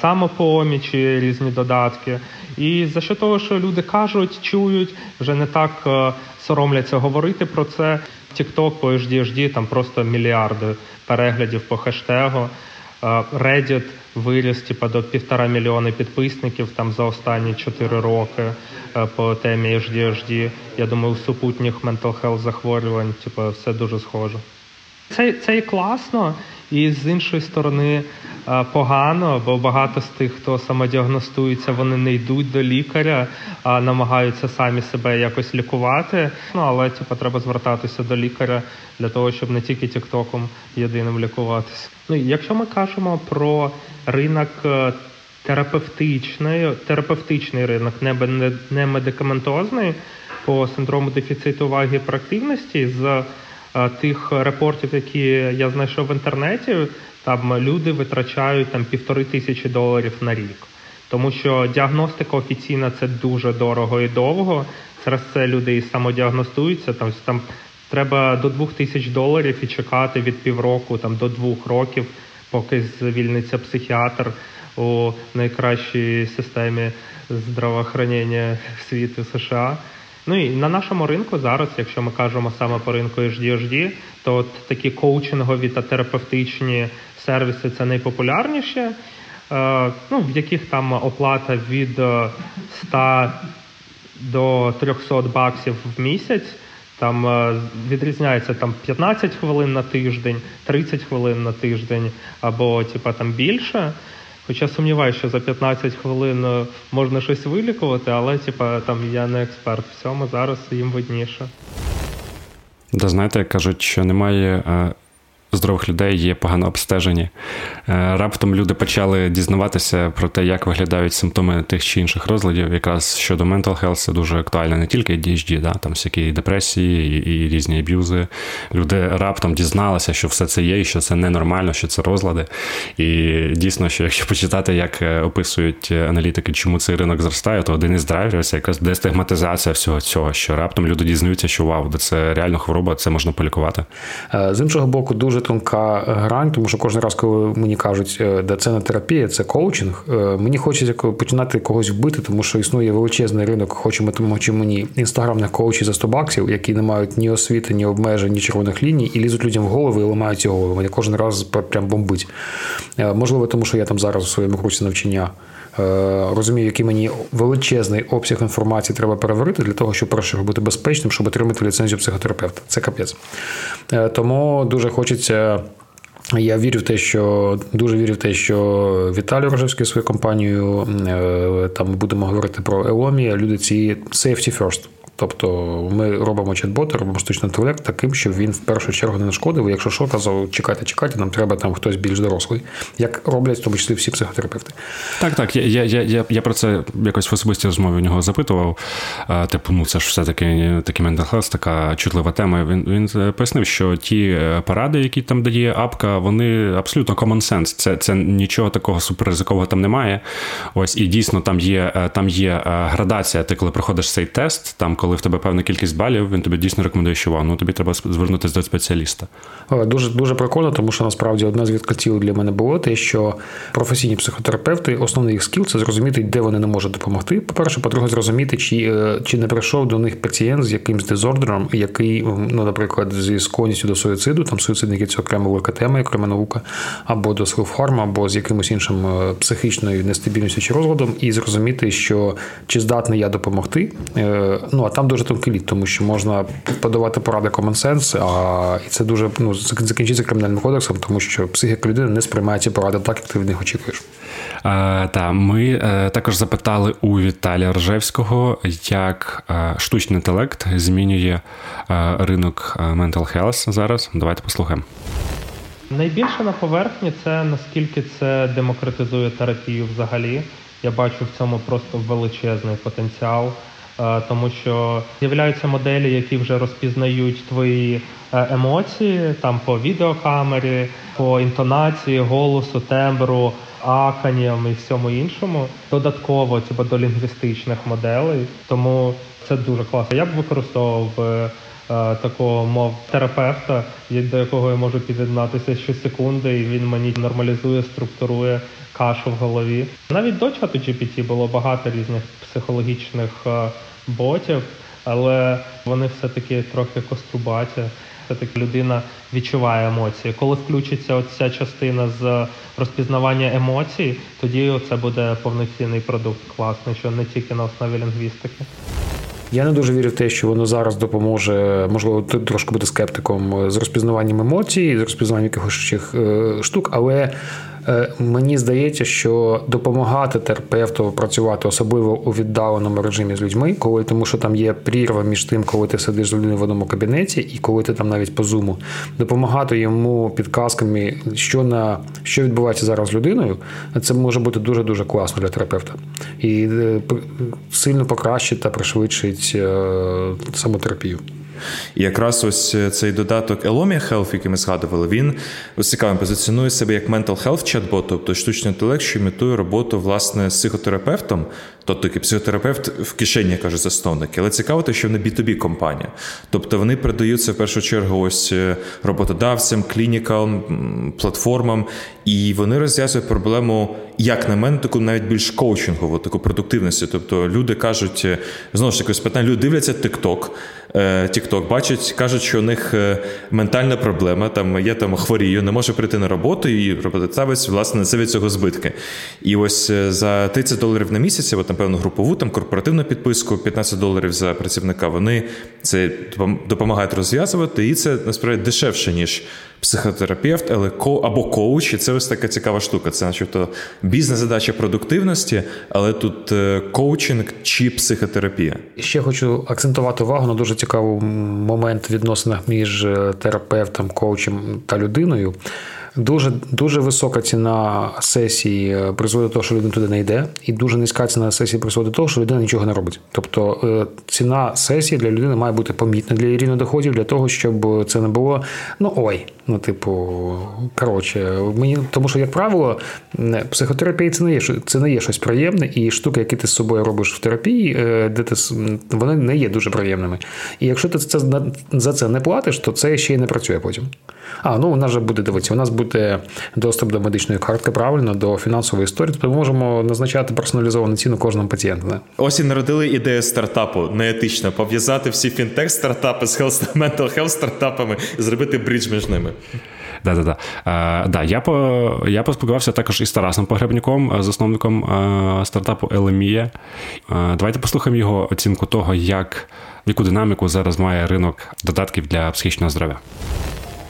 самопомічі, різні додатки. І за що того, що люди кажуть, чують, вже не так соромляться говорити про це. TikTok по ADHD, там просто мільярди переглядів по хештегу. Reddit виріс до 1,5 мільйона підписників там за останні 4 роки по темі ADHD. Я думаю, у супутніх mental health захворювань все дуже схоже. Це і класно, і з іншої сторони погано, бо багато з тих, хто самодіагностується, вони не йдуть до лікаря, а намагаються самі себе якось лікувати. Ну, але треба звертатися до лікаря для того, щоб не тільки тіктоком єдиним лікуватися. Ну, якщо ми кажемо про ринок терапевтичний ринок, не медикаментозний, по синдрому дефіциту уваги і гіперактивності, з тих репортів, які я знайшов в інтернеті, там люди витрачають $1500 на рік. Тому що діагностика офіційна – це дуже дорого і довго. Через це люди і самодіагностуються. Там треба до $2000 і чекати від півроку до 2 років, поки звільниться психіатр у найкращій системі здравоохранення світу США. Ну і на нашому ринку зараз, якщо ми кажемо саме по ринку ADHD, то такі коучингові та терапевтичні сервіси – це найпопулярніше, в яких там оплата від $100 до $300 в місяць. Там відрізняється 15 хвилин на тиждень, 30 хвилин на тиждень або більше. Хоча сумніваюся, що за 15 хвилин можна щось вилікувати, але я не експерт в цьому, зараз їм видніше. Да, знаєте, кажуть, що немає здорових людей, є погано обстежені. Раптом люди почали дізнаватися про те, як виглядають симптоми тих чи інших розладів. Якраз щодо mental health це дуже актуально не тільки ADHD, да? Там всякі депресії і різні аб'юзи. Люди раптом дізналися, що все це є, і що це ненормально, що це розлади. І дійсно, що якщо почитати, як описують аналітики, чому цей ринок зростає, то один із драйверів це якраз дестигматизація всього цього, що раптом люди дізнаються, що вау, це реально хвороба, це можна полікувати. З іншого боку, дуже тонка грань, тому що кожен раз, коли мені кажуть, да це не терапія, це коучинг, мені хочеться починати когось вбити, тому що існує величезний ринок, хочемо інстаграмних коучів за $100, які не мають ні освіти, ні обмежень, ні червоних ліній, і лізуть людям в голови і ламають ці голови. Мене кожен раз прям бомбить. Можливо, тому що я там зараз у своєму курсі навчання розумію, який мені величезний обсяг інформації треба переварити для того, щоб перше бути безпечним, щоб отримати ліцензію психотерапевта. Це капець. Тому дуже хочеться. Я вірю в те, що Віталій Рожевський свою компанію, там будемо говорити про Elomia, люди ці safety first. Тобто ми робимо чат-боти, робимо штучний інтелект таким, щоб він в першу чергу не нашкодив, якщо що, казав, чекайте, нам треба хтось більш дорослий, як роблять в тому числі всі психотерапевти. Так, я про це якось в особистій розмові у нього запитував, це ж все-таки mental health, така чутлива тема. Він пояснив, що ті поради, які там дає апка, вони абсолютно common sense, це нічого такого суперризикового там немає. Ось, і дійсно там є градація, ти коли проходиш цей тест, там коли в тебе певна кількість балів, він тобі дійсно рекомендує, що тобі треба звернутися до спеціаліста. Дуже, дуже прикольно, тому що насправді одна з відкриттів для мене було те, що професійні психотерапевти, основний їх скіл – це зрозуміти, де вони не можуть допомогти. По-перше, по-друге, зрозуміти, чи не прийшов до них пацієнт з якимсь дезордером, який, наприклад, зі склонністю до суїциду, суїцид – це окрема велика тема, окрема наука, або до схилформ, або з якимось іншим психічною нестабільністю чи розладом, і зрозуміти, що чи здатний я допомогти. Ну, а там дуже тонкий лід, тому що можна подавати поради common sense, і це дуже закінчиться кримінальним кодексом, тому що психіка людини не сприймає ці поради так, як ти від них очікуєш. Ми також запитали у Віталія Рожевського, як штучний інтелект змінює ринок mental health зараз. Давайте послухаємо. Найбільше на поверхні це наскільки це демократизує терапію взагалі. Я бачу в цьому просто величезний потенціал, тому що з'являються моделі, які вже розпізнають твої емоції, там по відеокамері, по інтонації, голосу, тембру, аканням і всьому іншому, додатково до лінгвістичних моделей. Тому це дуже класно. Я б використовував такого, мов, терапевта, до якого я можу під'єднатися щосекунди, і він мені нормалізує, структурує кашу в голові. Навіть до ChatGPT було багато різних психологічних ботів, але вони все-таки трохи кострубаті. Все-таки людина відчуває емоції. Коли включиться оця частина з розпізнавання емоцій, тоді це буде повноцінний продукт класний, що не тільки на основі лінгвістики. Я не дуже вірю в те, що воно зараз допоможе, можливо, трошки бути скептиком з розпізнаванням емоцій, з розпізнаванням якихось штук, але мені здається, що допомагати терапевту працювати, особливо у віддаленому режимі з людьми, коли, тому що там є прірва між тим, коли ти сидиш з людиною в одному кабінеті і коли ти там навіть по зуму, допомагати йому підказками, що відбувається зараз з людиною, це може бути дуже-дуже класно для терапевта. І сильно покращить та пришвидшить самотерапію. І якраз ось цей додаток Elomia Health, який ми згадували, він ось цікаво позиціонує себе як mental health чат-бот, тобто штучний інтелект, що імітує роботу, власне, з психотерапевтом. Тобто психотерапевт в кишені, каже засновники. Але цікаво те, що вони B2B-компанія. Тобто вони передаються в першу чергу ось роботодавцям, клінікам, платформам. І вони роз'яснюють проблему, як на мене, таку навіть більш коучингову, таку продуктивності. Тобто люди кажуть, знову ж таки, питання, люди дивляться TikTok, бачать, кажуть, що у них ментальна проблема, там я хворію, не можу прийти на роботу, і роботодавець, власне, це від цього збитки. І ось за $30 на місяць, або там певну групову, там корпоративну підписку, $15 за працівника, вони це допомагають розв'язувати, і це, насправді, дешевше, ніж психотерапевт або коуч, і це ось така цікава штука. Це, начебто, бізнес-задача продуктивності, але тут коучинг чи психотерапія. Ще хочу акцентувати увагу на дуже цікавий момент в відносинах між терапевтом, коучем та людиною. Дуже, дуже висока ціна сесії призводить до того, що людина туди не йде, і дуже низька ціна сесії призводить до того, що людина нічого не робить. Тобто ціна сесії для людини має бути помітна для її рівнодоходів, для того, щоб це не було, тому що, як правило, психотерапія це не є щось приємне, і штуки, які ти з собою робиш в терапії, вони не є дуже приємними. І якщо ти за це не платиш, то це ще й не працює потім. У нас же буде дивитися, у нас буде доступ до медичної картки, правильно, до фінансової історії, то ми можемо назначати персоналізовану ціну кожному пацієнту. Ось і народили ідею стартапу, неетично, пов'язати всі фінтех-стартапи з ментал-хелс стартапами, зробити бридж між ними. Я поспілкувався також із Тарасом Погребняком, засновником стартапу Elomia. Давайте послухаємо його оцінку того, яку динаміку зараз має ринок додатків для психічного здоров'я.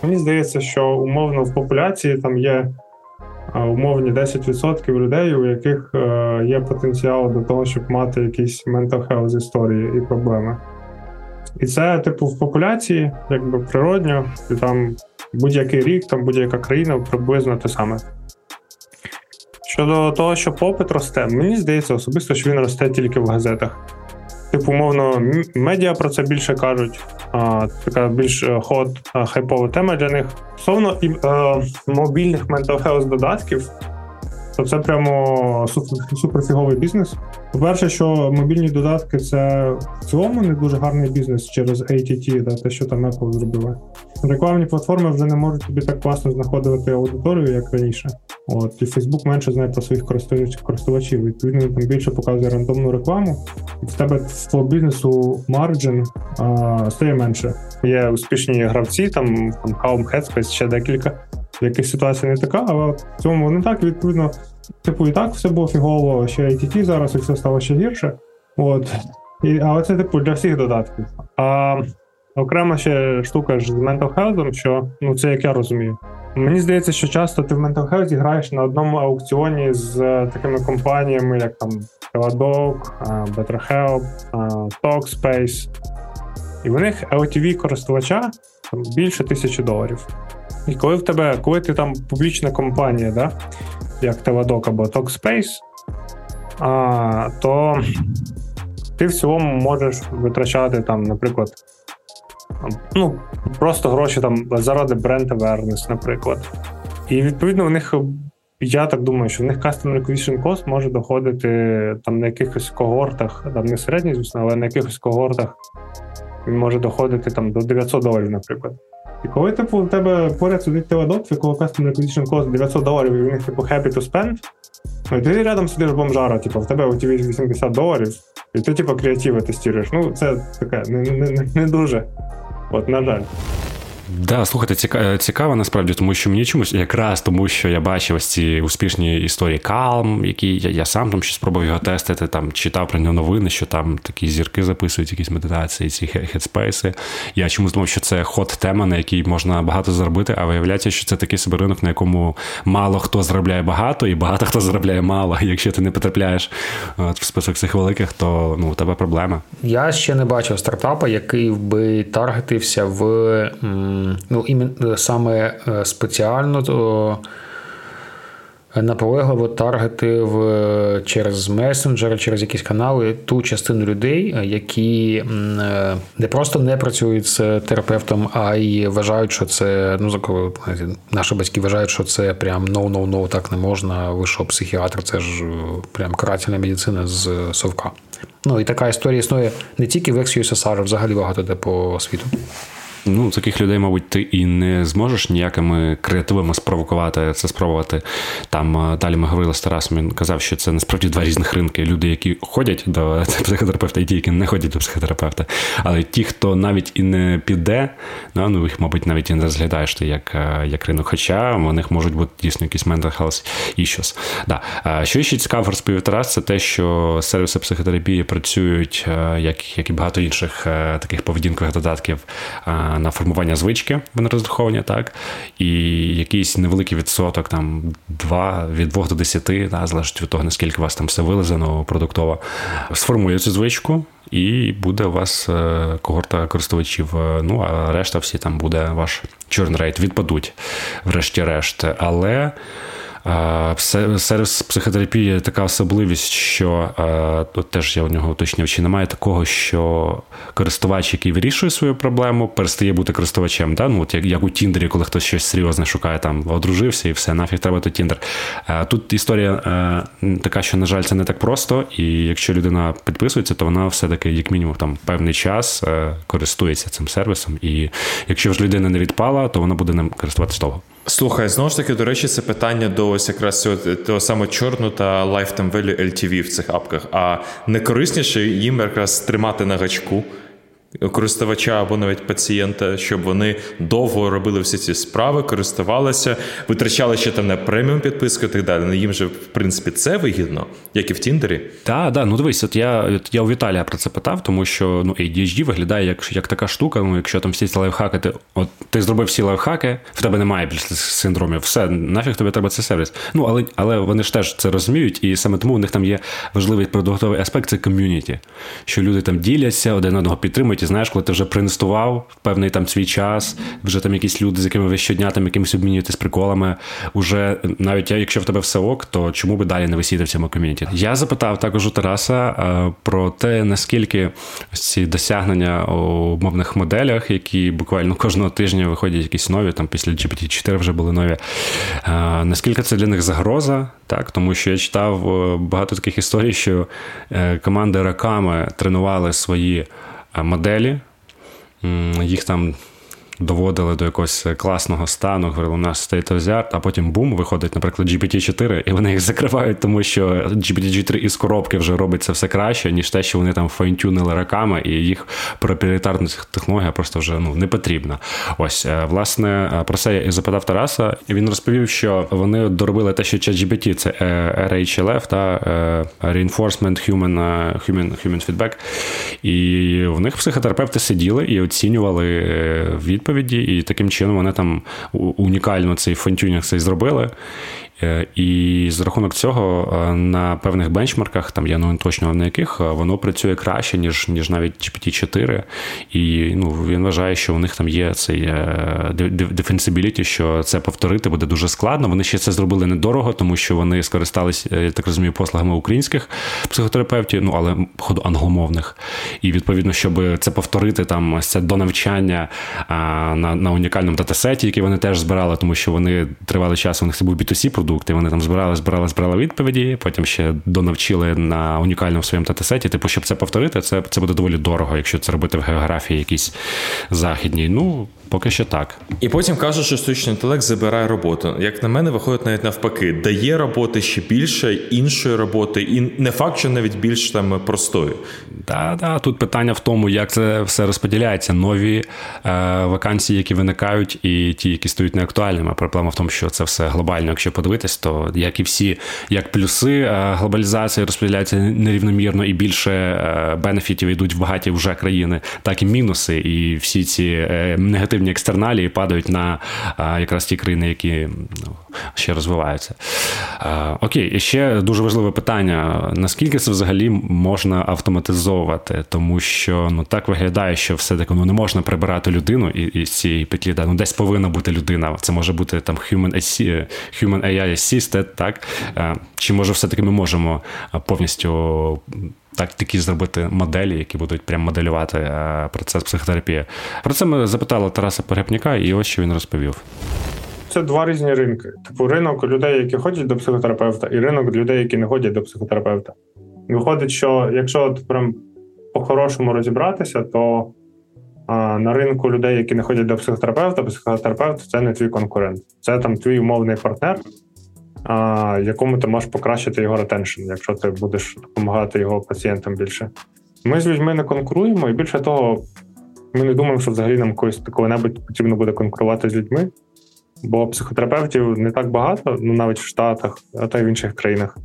Мені здається, що умовно в популяції там є умовні 10% людей, у яких є потенціал до того, щоб мати якісь mental health історії і проблеми. І це, в популяції, природньо, і там будь-який рік, там будь-яка країна приблизно те саме. Щодо того, що попит росте, мені здається особисто, що він росте тільки в газетах. Умовно, медіа про це більше кажуть, така більш хайпова тема для них. Стосовно мобільних mental health додатків, то це прямо суперфіговий бізнес. По-перше, що мобільні додатки – це в цілому не дуже гарний бізнес через ATT, те, що там Apple зробили. Рекламні платформи вже не можуть тобі так класно знаходити аудиторію, як раніше. І Facebook менше знає про своїх користувачів, відповідно, там більше показує рандомну рекламу, і в тебе з твого бізнесу марджин стає менше. Є успішні гравці, там Calm, Headspace, ще декілька, якась ситуація не така, але в цьому не так, відповідно, типу, і так все було фігово, ще ITT зараз, і все стало ще гірше. От. Але це, типу, для всіх додатків. А окрема ще штука з mental health, що, ну, це як я розумію. Мені здається, що часто ти в mental health граєш на одному аукціоні з такими компаніями, як там Teladoc, BetterHelp, Talkspace. І в них LTV користувача там більше $1000. І коли в тебе, коли ти там публічна компанія, да, як Teladoc або Talkspace, то ти в цілому можеш витрачати там, наприклад, ну, просто гроші там заради бренд awareness, наприклад. І відповідно у них, я так думаю, що в них customer acquisition cost може доходити там на якихось когортах, там не середній, звісно, але на якихось когортах він може доходити там до $900, наприклад. І коли, типу, у тебе поряд сидить Teladoc, і коли customer acquisition cost $900, і в них, типу, happy to spend, ну, і ти рядом сидиш бомжара, типу, в тебе LTV $80, і ти, типу, креативи тестуєш. Ну, це таке, не дуже. От, на жаль. Да, слухайте, цікаво насправді, тому що мені чомусь, якраз тому, що я бачив ось ці успішні історії Calm, які я сам там щось спробував його тестити, там читав про нього новини, що там такі зірки записують, якісь медитації, ці хедспейси. Я чомусь думав, що це хот-тема, на якій можна багато заробити, а виявляється, що це такий собі ринок, на якому мало хто заробляє багато, і багато хто заробляє мало. Якщо ти не потрапляєш в список цих великих, то, ну, у тебе проблема. Я ще не бачив стартапа, який би таргетився в... Ну, саме спеціально наполегливо таргетив через месенджери, через якісь канали ту частину людей, які не просто не працюють з терапевтом, а й вважають, що це, ну, коли наші батьки вважають, що це прям no, так не можна, ви що, психіатр, це ж прям карательна медицина з совка. Ну, і така історія існує не тільки в ex-USSR, взагалі багато де по світу. Ну, таких людей, мабуть, ти і не зможеш ніякими креативами спровокувати, це спробувати. Там далі ми говорили з Тарасом, він казав, що це насправді два різних ринки. Люди, які ходять до психотерапевта, і ті, які не ходять до психотерапевта. Але ті, хто навіть і не піде, ну, їх, мабуть, навіть і не розглядаєш ти як ринок. Хоча в них можуть бути дійсно якісь mental health issues. Да. Що ще цікаво розповів Тарас, це те, що сервіси психотерапії працюють, як і багато інших таких поведінкових додатків, на формування звички, вони розраховані, так, і якийсь невеликий відсоток, там, 2, від 2 до 10, да, залежить від того, наскільки у вас там все вилизано продуктово, сформує цю звичку, і буде у вас когорта користувачів, ну, а решта всі там буде, ваш churn rate відпадуть, врешті-решт. Але сервіс психотерапії така особливість, що тут теж я у нього уточнював, чи немає такого, що користувач, який вирішує свою проблему, перестає бути користувачем. Да? Ну, от як у Тіндері, коли хтось щось серйозне шукає, там одружився і все, нафіг треба той Тіндер. Тут історія така, що, на жаль, це не так просто, і якщо людина підписується, то вона все-таки, як мінімум, там певний час користується цим сервісом, і якщо ж людина не відпала, то вона буде ним користуватися довго. Слухай, знову ж таки, до речі, це питання до ось якраз того саме чорну та lifetime value LTV в цих апках. А не корисніше їм якраз тримати на гачку користувача або навіть пацієнта, щоб вони довго робили всі ці справи, користувалися, витрачали ще там на преміум підписку і так далі. Ну, їм же, в принципі, це вигідно, як і в Тіндері. Так, ну дивись, от я у Віталія про це питав, тому що, ну, ADHD виглядає як така штука, ну, якщо там всі ці лайфхаки, ти зробив всі лайфхаки, в тебе немає більше синдромів, все, нафіг тобі треба цей сервіс. Ну, але вони ж теж це розуміють, і саме тому у них там є важливий продуктовий аспект, це ком'юніті, що люди там діляться, один одного підтримують. Знаєш, коли ти вже проінвестував певний там свій час, вже там якісь люди, з якими ви щодня там якимось обмінюєтесь приколами, уже навіть якщо в тебе все ок, то чому би далі не висіти в цьому ком'юніті? Я запитав також у Тараса про те, наскільки ці досягнення у мовних моделях, які буквально кожного тижня виходять якісь нові, там після GPT-4 вже були нові, наскільки це для них загроза, так? Тому що я читав багато таких історій, що команди роками тренували свої моделі, їх там доводили до якогось класного стану, говорили, у нас state of the art, а потім бум, виходить, наприклад, GPT-4, і вони їх закривають, тому що GPT-3 із коробки вже робить це все краще, ніж те, що вони там файнтюнили роками, і їх проприєтарна технологія просто вже не потрібна. Ось, власне, про це я і запитав Тараса, і він розповів, що вони доробили те, що ChatGPT, це RHLF, та Reinforcement Human Feedback, і в них психотерапевти сиділи і оцінювали відповіді, і таким чином вони там унікально цей файн-тюнінг цей зробили. І з рахунок цього на певних бенчмарках, там я не точно на яких, воно працює краще, ніж навіть GPT-4. І він вважає, що у них там є цей дефенсибіліті, що це повторити буде дуже складно. Вони ще це зробили недорого, тому що вони скористались, я так розумію, послугами українських психотерапевтів, але ходу англомовних. І відповідно, щоб це повторити там це до навчання на унікальному датасеті, який вони теж збирали, тому що вони тривалий час, у них це був B2C-продукт, вони там збирали відповіді, потім ще донавчили на унікальному своєму датасеті. Типу, щоб це повторити, це буде доволі дорого, якщо це робити в географії якійсь західній. Поки що так. І потім кажуть, що штучний інтелект забирає роботу. Як на мене, виходить навіть навпаки. Дає роботи ще більше, іншої роботи, і не факт, що навіть більш там простої. Так, тут питання в тому, як це все розподіляється. Нові вакансії, які виникають, і ті, які стають неактуальними. Проблема в тому, що це все глобально. Якщо подивитись, то як і всі, як плюси глобалізації розподіляються нерівномірно, і більше бенефітів йдуть в багаті вже країни, так і мінуси, і всі ці негативні екстерналії падають на якраз ті країни, які ще розвиваються. Окей, і ще дуже важливе питання. Наскільки це взагалі можна автоматизовувати? Тому що так виглядає, що все-таки не можна прибирати людину із цієї петлі. Да? Десь повинна бути людина. Це може бути там Human AI Assisted, так? Чи може все-таки ми можемо повністю такі зробити моделі, які будуть прям моделювати процес психотерапії. Про це ми запитали Тараса Перепняка, і ось що він розповів. Це два різні ринки. Ринок людей, які ходять до психотерапевта, і ринок людей, які не ходять до психотерапевта. Виходить, що якщо прям по-хорошому розібратися, то на ринку людей, які не ходять до психотерапевта, психотерапевт – це не твій конкурент. Це там твій умовний партнер, якому ти можеш покращити його ретеншн, якщо ти будеш допомагати його пацієнтам більше. Ми з людьми не конкуруємо, і більше того, ми не думаємо, що взагалі нам коли-небудь потрібно буде конкурувати з людьми, бо психотерапевтів не так багато, навіть в Штатах, а та й в інших країнах.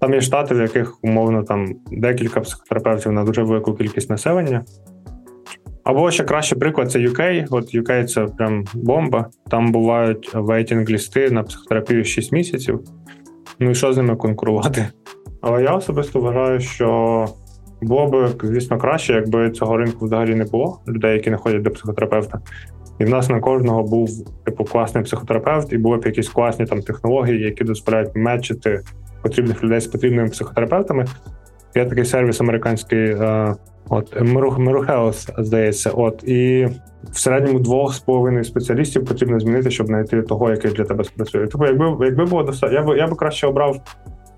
Там є штати, в яких, умовно, там декілька психотерапевтів на дуже велику кількість населення. Або ще кращий приклад – це UK. От UK – це прям бомба. Там бувають вейтінг-лісти на психотерапію 6 місяців. І що з ними конкурувати? Але я особисто вважаю, що було б, звісно, краще, якби цього ринку взагалі не було, людей, які не ходять до психотерапевта. І в нас на кожного був класний психотерапевт, і були б якісь класні там технології, які дозволяють мечити потрібних людей з потрібними психотерапевтами. Є такий сервіс американський, от Meruh Health, здається. І в середньому 2,5 спеціалістів потрібно змінити, щоб знайти того, який для тебе спрацює. Тобто, якби було достатньо, я би краще обрав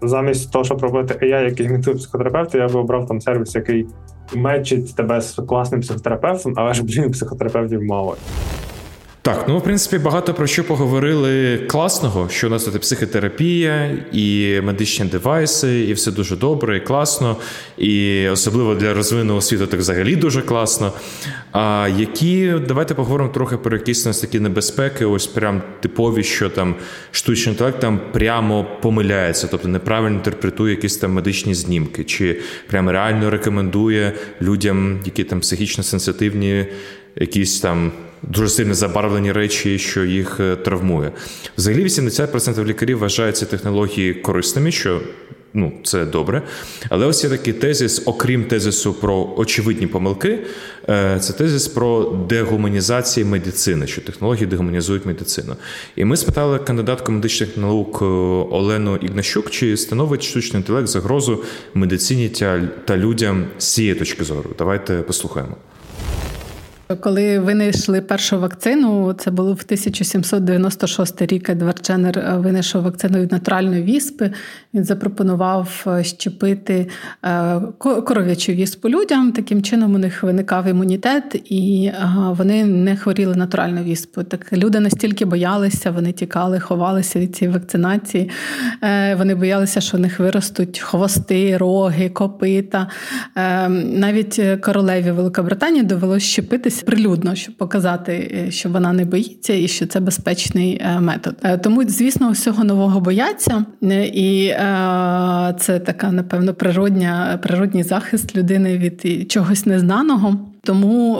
замість того, щоб робити AI, який імітує психотерапевта, я би обрав там сервіс, який мечить тебе з класним психотерапевтом, але ж психотерапевтів мало. Так, в принципі, багато про що поговорили класного, що у нас тут психотерапія, і медичні девайси, і все дуже добре, і класно, і особливо для розвиненого світу так взагалі дуже класно. А давайте поговоримо трохи про якісь у нас такі небезпеки, ось прям типові, що там штучний інтелект там прямо помиляється, тобто неправильно інтерпретує якісь там медичні знімки, чи прямо реально рекомендує людям, які там психічно сенситивні, якісь там дуже сильно забарвлені речі, що їх травмує. Взагалі 80% лікарів вважають ці технології корисними, що це добре. Але ось є такий тезис, окрім тезису про очевидні помилки, це тезис про дегуманізацію медицини, що технології дегуманізують медицину. І ми спитали кандидатку медичних наук Олену Ігнащук, чи становить штучний інтелект загрозу медицині та людям з цієї точки зору. Давайте послухаємо. Коли винайшли першу вакцину, це було в 1796 рік, Едвард Дженнер винайшов вакцину від натуральної віспи. Він запропонував щепити коров'ячу віспу людям. Таким чином у них виникав імунітет, і вони не хворіли натуральну віспу. Так люди настільки боялися, вони тікали, ховалися від цієї вакцинації. Вони боялися, що в них виростуть хвости, роги, копита. Навіть королеві Великобританії довелося щепитися прилюдно, щоб показати, що вона не боїться і що це безпечний метод. Тому, звісно, всього нового бояться, і це така, напевно, природній захист людини від чогось незнаного. Тому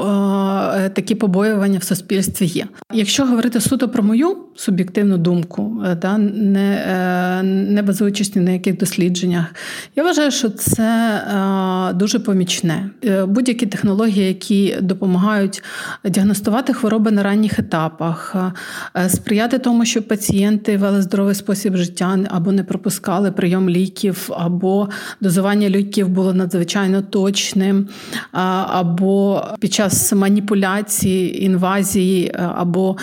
такі побоювання в суспільстві є. Якщо говорити суто про мою суб'єктивну думку, не базуючись ні на яких дослідженнях, я вважаю, що це дуже помічне. Будь-які технології, які допомагають діагностувати хвороби на ранніх етапах, сприяти тому, щоб пацієнти вели здоровий спосіб життя або не пропускали прийом ліків, або дозування ліків було надзвичайно точним, або під час маніпуляції, інвазії або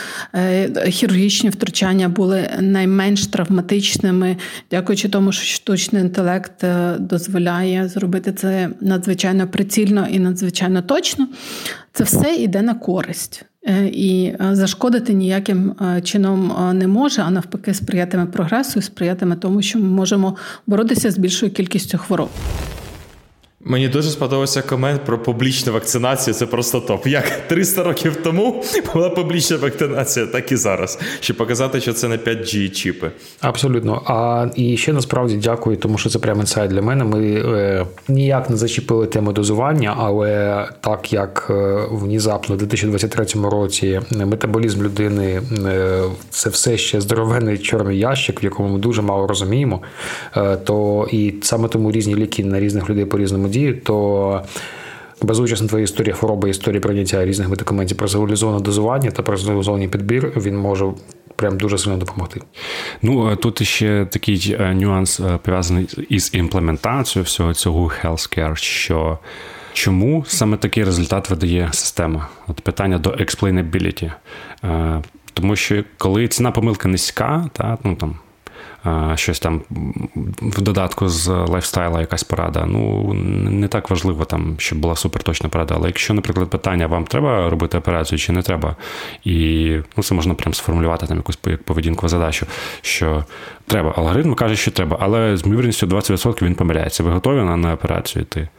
хірургічні втручання були найменш травматичними, дякуючи тому, що штучний інтелект дозволяє зробити це надзвичайно прицільно і надзвичайно точно. Це все йде на користь. І зашкодити ніяким чином не може, а навпаки сприятиме прогресу і сприятиме тому, що ми можемо боротися з більшою кількістю хвороб. Мені дуже сподобався комент про публічну вакцинацію, це просто топ. Як 300 років тому була публічна вакцинація, так і зараз. Щоб показати, що це не 5G-чіпи. Абсолютно. І ще насправді дякую, тому що це прям інсайт для мене. Ми ніяк не зачепили тему дозування, але так як внезапно в 2023 році метаболізм людини це все ще здоровенний чорний ящик, в якому ми дуже мало розуміємо, то і саме тому різні ліки на різних людей по-різному то, базуючись на твоїй історії хвороби, історії прийняття різних медикаментів, персоналізоване дозування та персоналізований підбір, він може прям дуже сильно допомогти. Ну, тут ще такий нюанс пов'язаний із імплементацією всього цього healthcare, що чому саме такий результат видає система? От питання до explainability. Тому що коли ціна помилки низька, та, ну там, щось там в додатку з лайфстайла якась порада. Ну, не так важливо там, щоб була суперточна порада. Але якщо, наприклад, питання, вам треба робити операцію чи не треба, і ну, це можна прям сформулювати там якусь поведінкову задачу, що треба. Алгоритм каже, що треба, але з ймовірністю 20% він помиляється. Ви готові на операцію йти?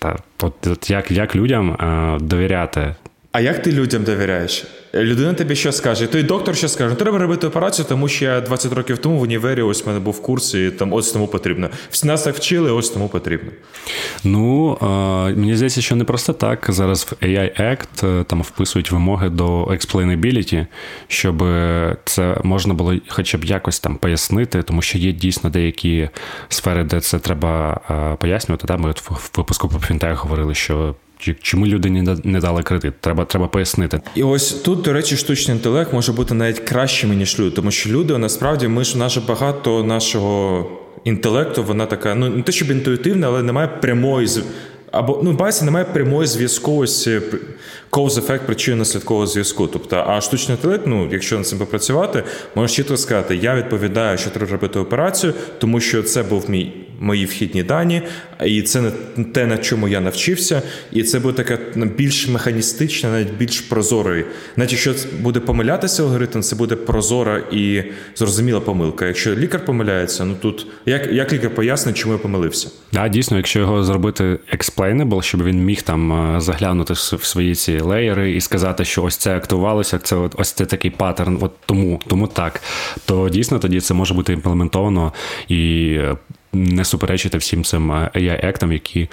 Та, от як людям довіряти? А як ти людям довіряєш? Людина тобі що скаже? Той доктор що скаже? Треба робити операцію, тому що я 20 років тому в універі, ось в мене був курс, і там ось тому потрібно. Всі нас так вчили, ось тому потрібно. Ну, мені здається, що не просто так. Зараз в AI Act там вписують вимоги до explainability, щоб це можна було хоча б якось там пояснити, тому що є дійсно деякі сфери, де це треба пояснювати. Та? Ми в випуску по фінтех говорили, що чому люди не дали кредит? Треба пояснити. І ось тут, до речі, штучний інтелект може бути навіть кращим, ніж люди. Тому що люди, насправді, ми ж наше багато нашого інтелекту, вона така, ну не те, щоб інтуїтивна, але немає прямої або ну базі немає прямої зв'язковості, cause-effect, причинно-наслідкового зв'язку. Тобто, а штучний інтелект, ну, якщо над цим попрацювати, можеш чітко сказати, я відповідаю, що треба робити операцію, тому що це був мої вхідні дані, і це те, на чому я навчився, і це буде таке більш механістичне, навіть більш прозоре. Навіть якщо буде помилятися алгоритм, це буде прозора і зрозуміла помилка. Якщо лікар помиляється, ну тут як лікар пояснить, чому я помилився? Да, дійсно, якщо його зробити explainable, щоб він міг там заглянути в свої ці леєри і сказати, що ось це актувалося, це ось це такий паттерн, от тому так, то дійсно тоді це може бути імплементовано і не суперечити всім цим AI-актам, які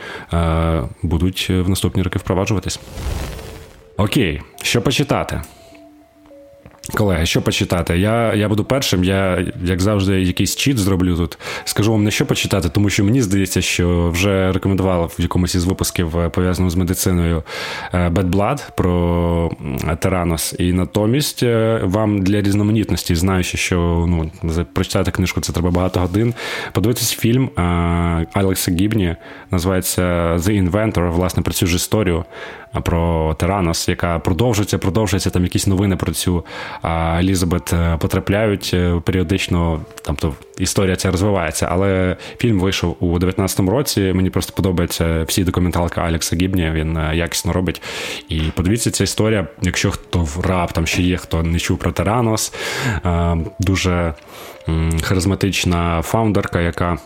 будуть в наступні роки впроваджуватись. Окей, що почитати? Колеги, що почитати? Я буду першим, я, як завжди, якийсь чіт зроблю тут. Скажу вам, не що почитати, тому що мені здається, що вже рекомендував в якомусь із випусків, пов'язаному з медициною, Bad Blood про Теранос. І натомість вам для різноманітності, знаючи, що ну, прочитати книжку це треба багато годин, подивитись фільм Алекса Гібні, називається The Inventor, власне, про цю ж історію. про Теранос, яка продовжується, там якісь новини про цю Елізабет потрапляють періодично, там то історія ця розвивається, але фільм вийшов у 19-му році, мені просто подобається всі документалки Алекса Гібні, він якісно робить, і подивіться, ця історія, якщо хто раптом ще є, хто не чув про Теранос, дуже харизматична фаундерка, яка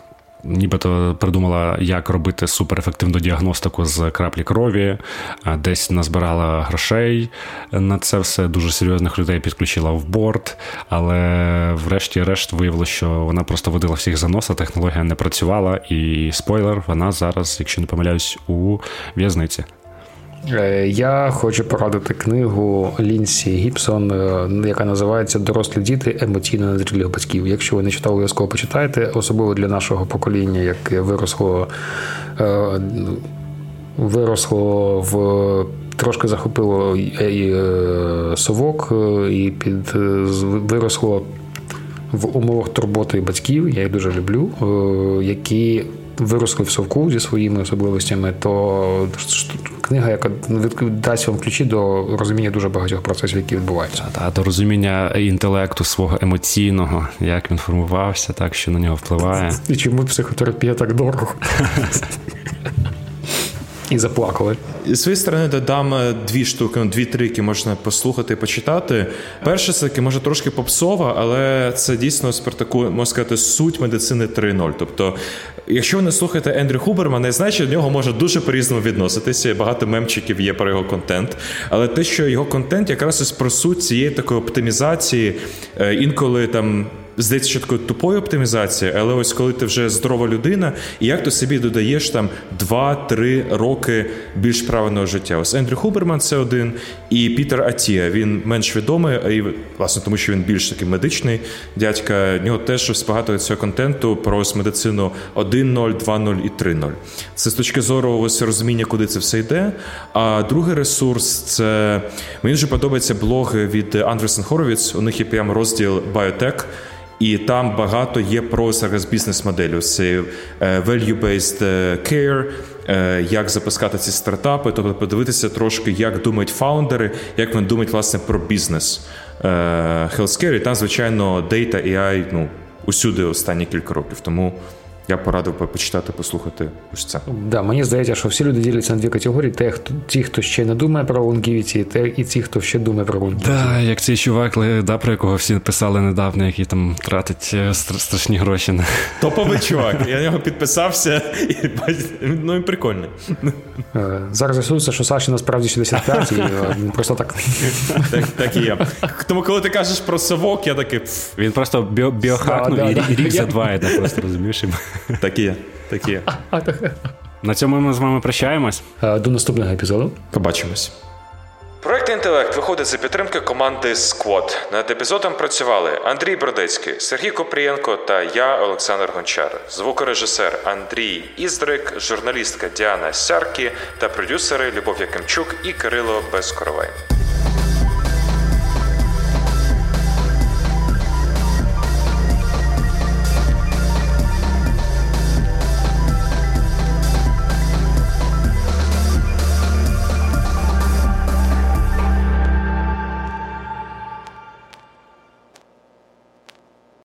нібито придумала, як робити суперефективну діагностику з краплі крові, десь назбирала грошей на це все, дуже серйозних людей підключила в борт, але врешті-решт виявилося, що вона просто водила всіх за носа, технологія не працювала, і спойлер, вона зараз, якщо не помиляюсь, у в'язниці. Я хочу порадити книгу Ліндсі Гібсон, яка називається «Дорослі діти емоційно незрілих батьків». Якщо ви не читали, обов'язково почитайте, особливо для нашого покоління, яке виросло трошки захопило і совок, і виросло в умовах турботи батьків, я їх дуже люблю, які виросли в совку зі своїми особливостями, то книга, яка дасть вам ключі до розуміння дуже багатьох процесів, які відбуваються. Та до розуміння інтелекту свого емоційного, як він формувався, так, що на нього впливає. І чому психотерапія так дорого? І заплакали. Зі своєї сторони додам дві штуки, дві-три, які можна послухати, почитати. Перше, це таки, може, трошки попсова, але це дійсно про таку, можна сказати, суть медицини 3.0. Тобто, якщо ви не слухаєте Ендрю Хубермана, значить, до нього може дуже по-різному відноситися, багато мемчиків є про його контент. Але те, що його контент якраз ось про суть цієї такої оптимізації, інколи там здається, що такою тупою оптимізація, але ось коли ти вже здорова людина, і як ти собі додаєш там 2-3 роки більш правильного життя. Ось Ендрю Хуберман – це один, і Пітер Аттіа. Він менш відомий, і, власне, тому що він більш такий медичний дядька. В нього теж багато цього контенту про ось медицину 1.0, 2.0 і 3.0. Це з точки зору ось розуміння, куди це все йде. А другий ресурс – це, мені вже подобається блог від Андріссен Горовіц. У них є прям розділ «Biotech», і там багато є про бізнес-моделі. Це value-based care, як запускати ці стартапи, тобто подивитися трошки, як думають фаундери, як вони думають, власне, про бізнес. Healthcare, і там, звичайно, data, AI, усюди останні кілька років, тому я порадив почитати, послухати ось це. Да, мені здається, що всі люди діляться на дві категорії. Ті, хто ще не думає про лонгівіті, і ті, хто ще думає про лонгівіті. Да, як цей чувак, про якого всі писали недавно, який там тратить страшні гроші. Топовий чувак. Я на нього підписався. І прикольний. Зараз з'ясується, що Саші насправді 65, і просто так. Так і я. Тому, коли ти кажеш про совок, я такий... Він просто біохакнув і рік за два, я просто розумієш. Такі є. На цьому ми з вами прощаємось. До наступного епізоду. Побачимось. Проект «Інтелект» виходить за підтримки команди «Сквот». Над епізодом працювали Андрій Бродецький, Сергій Купрієнко та я, Олександр Гончар, звукорежисер Андрій Іздрик, журналістка Діана Сяркі та продюсери Любов Якимчук і Кирило Безкоровей.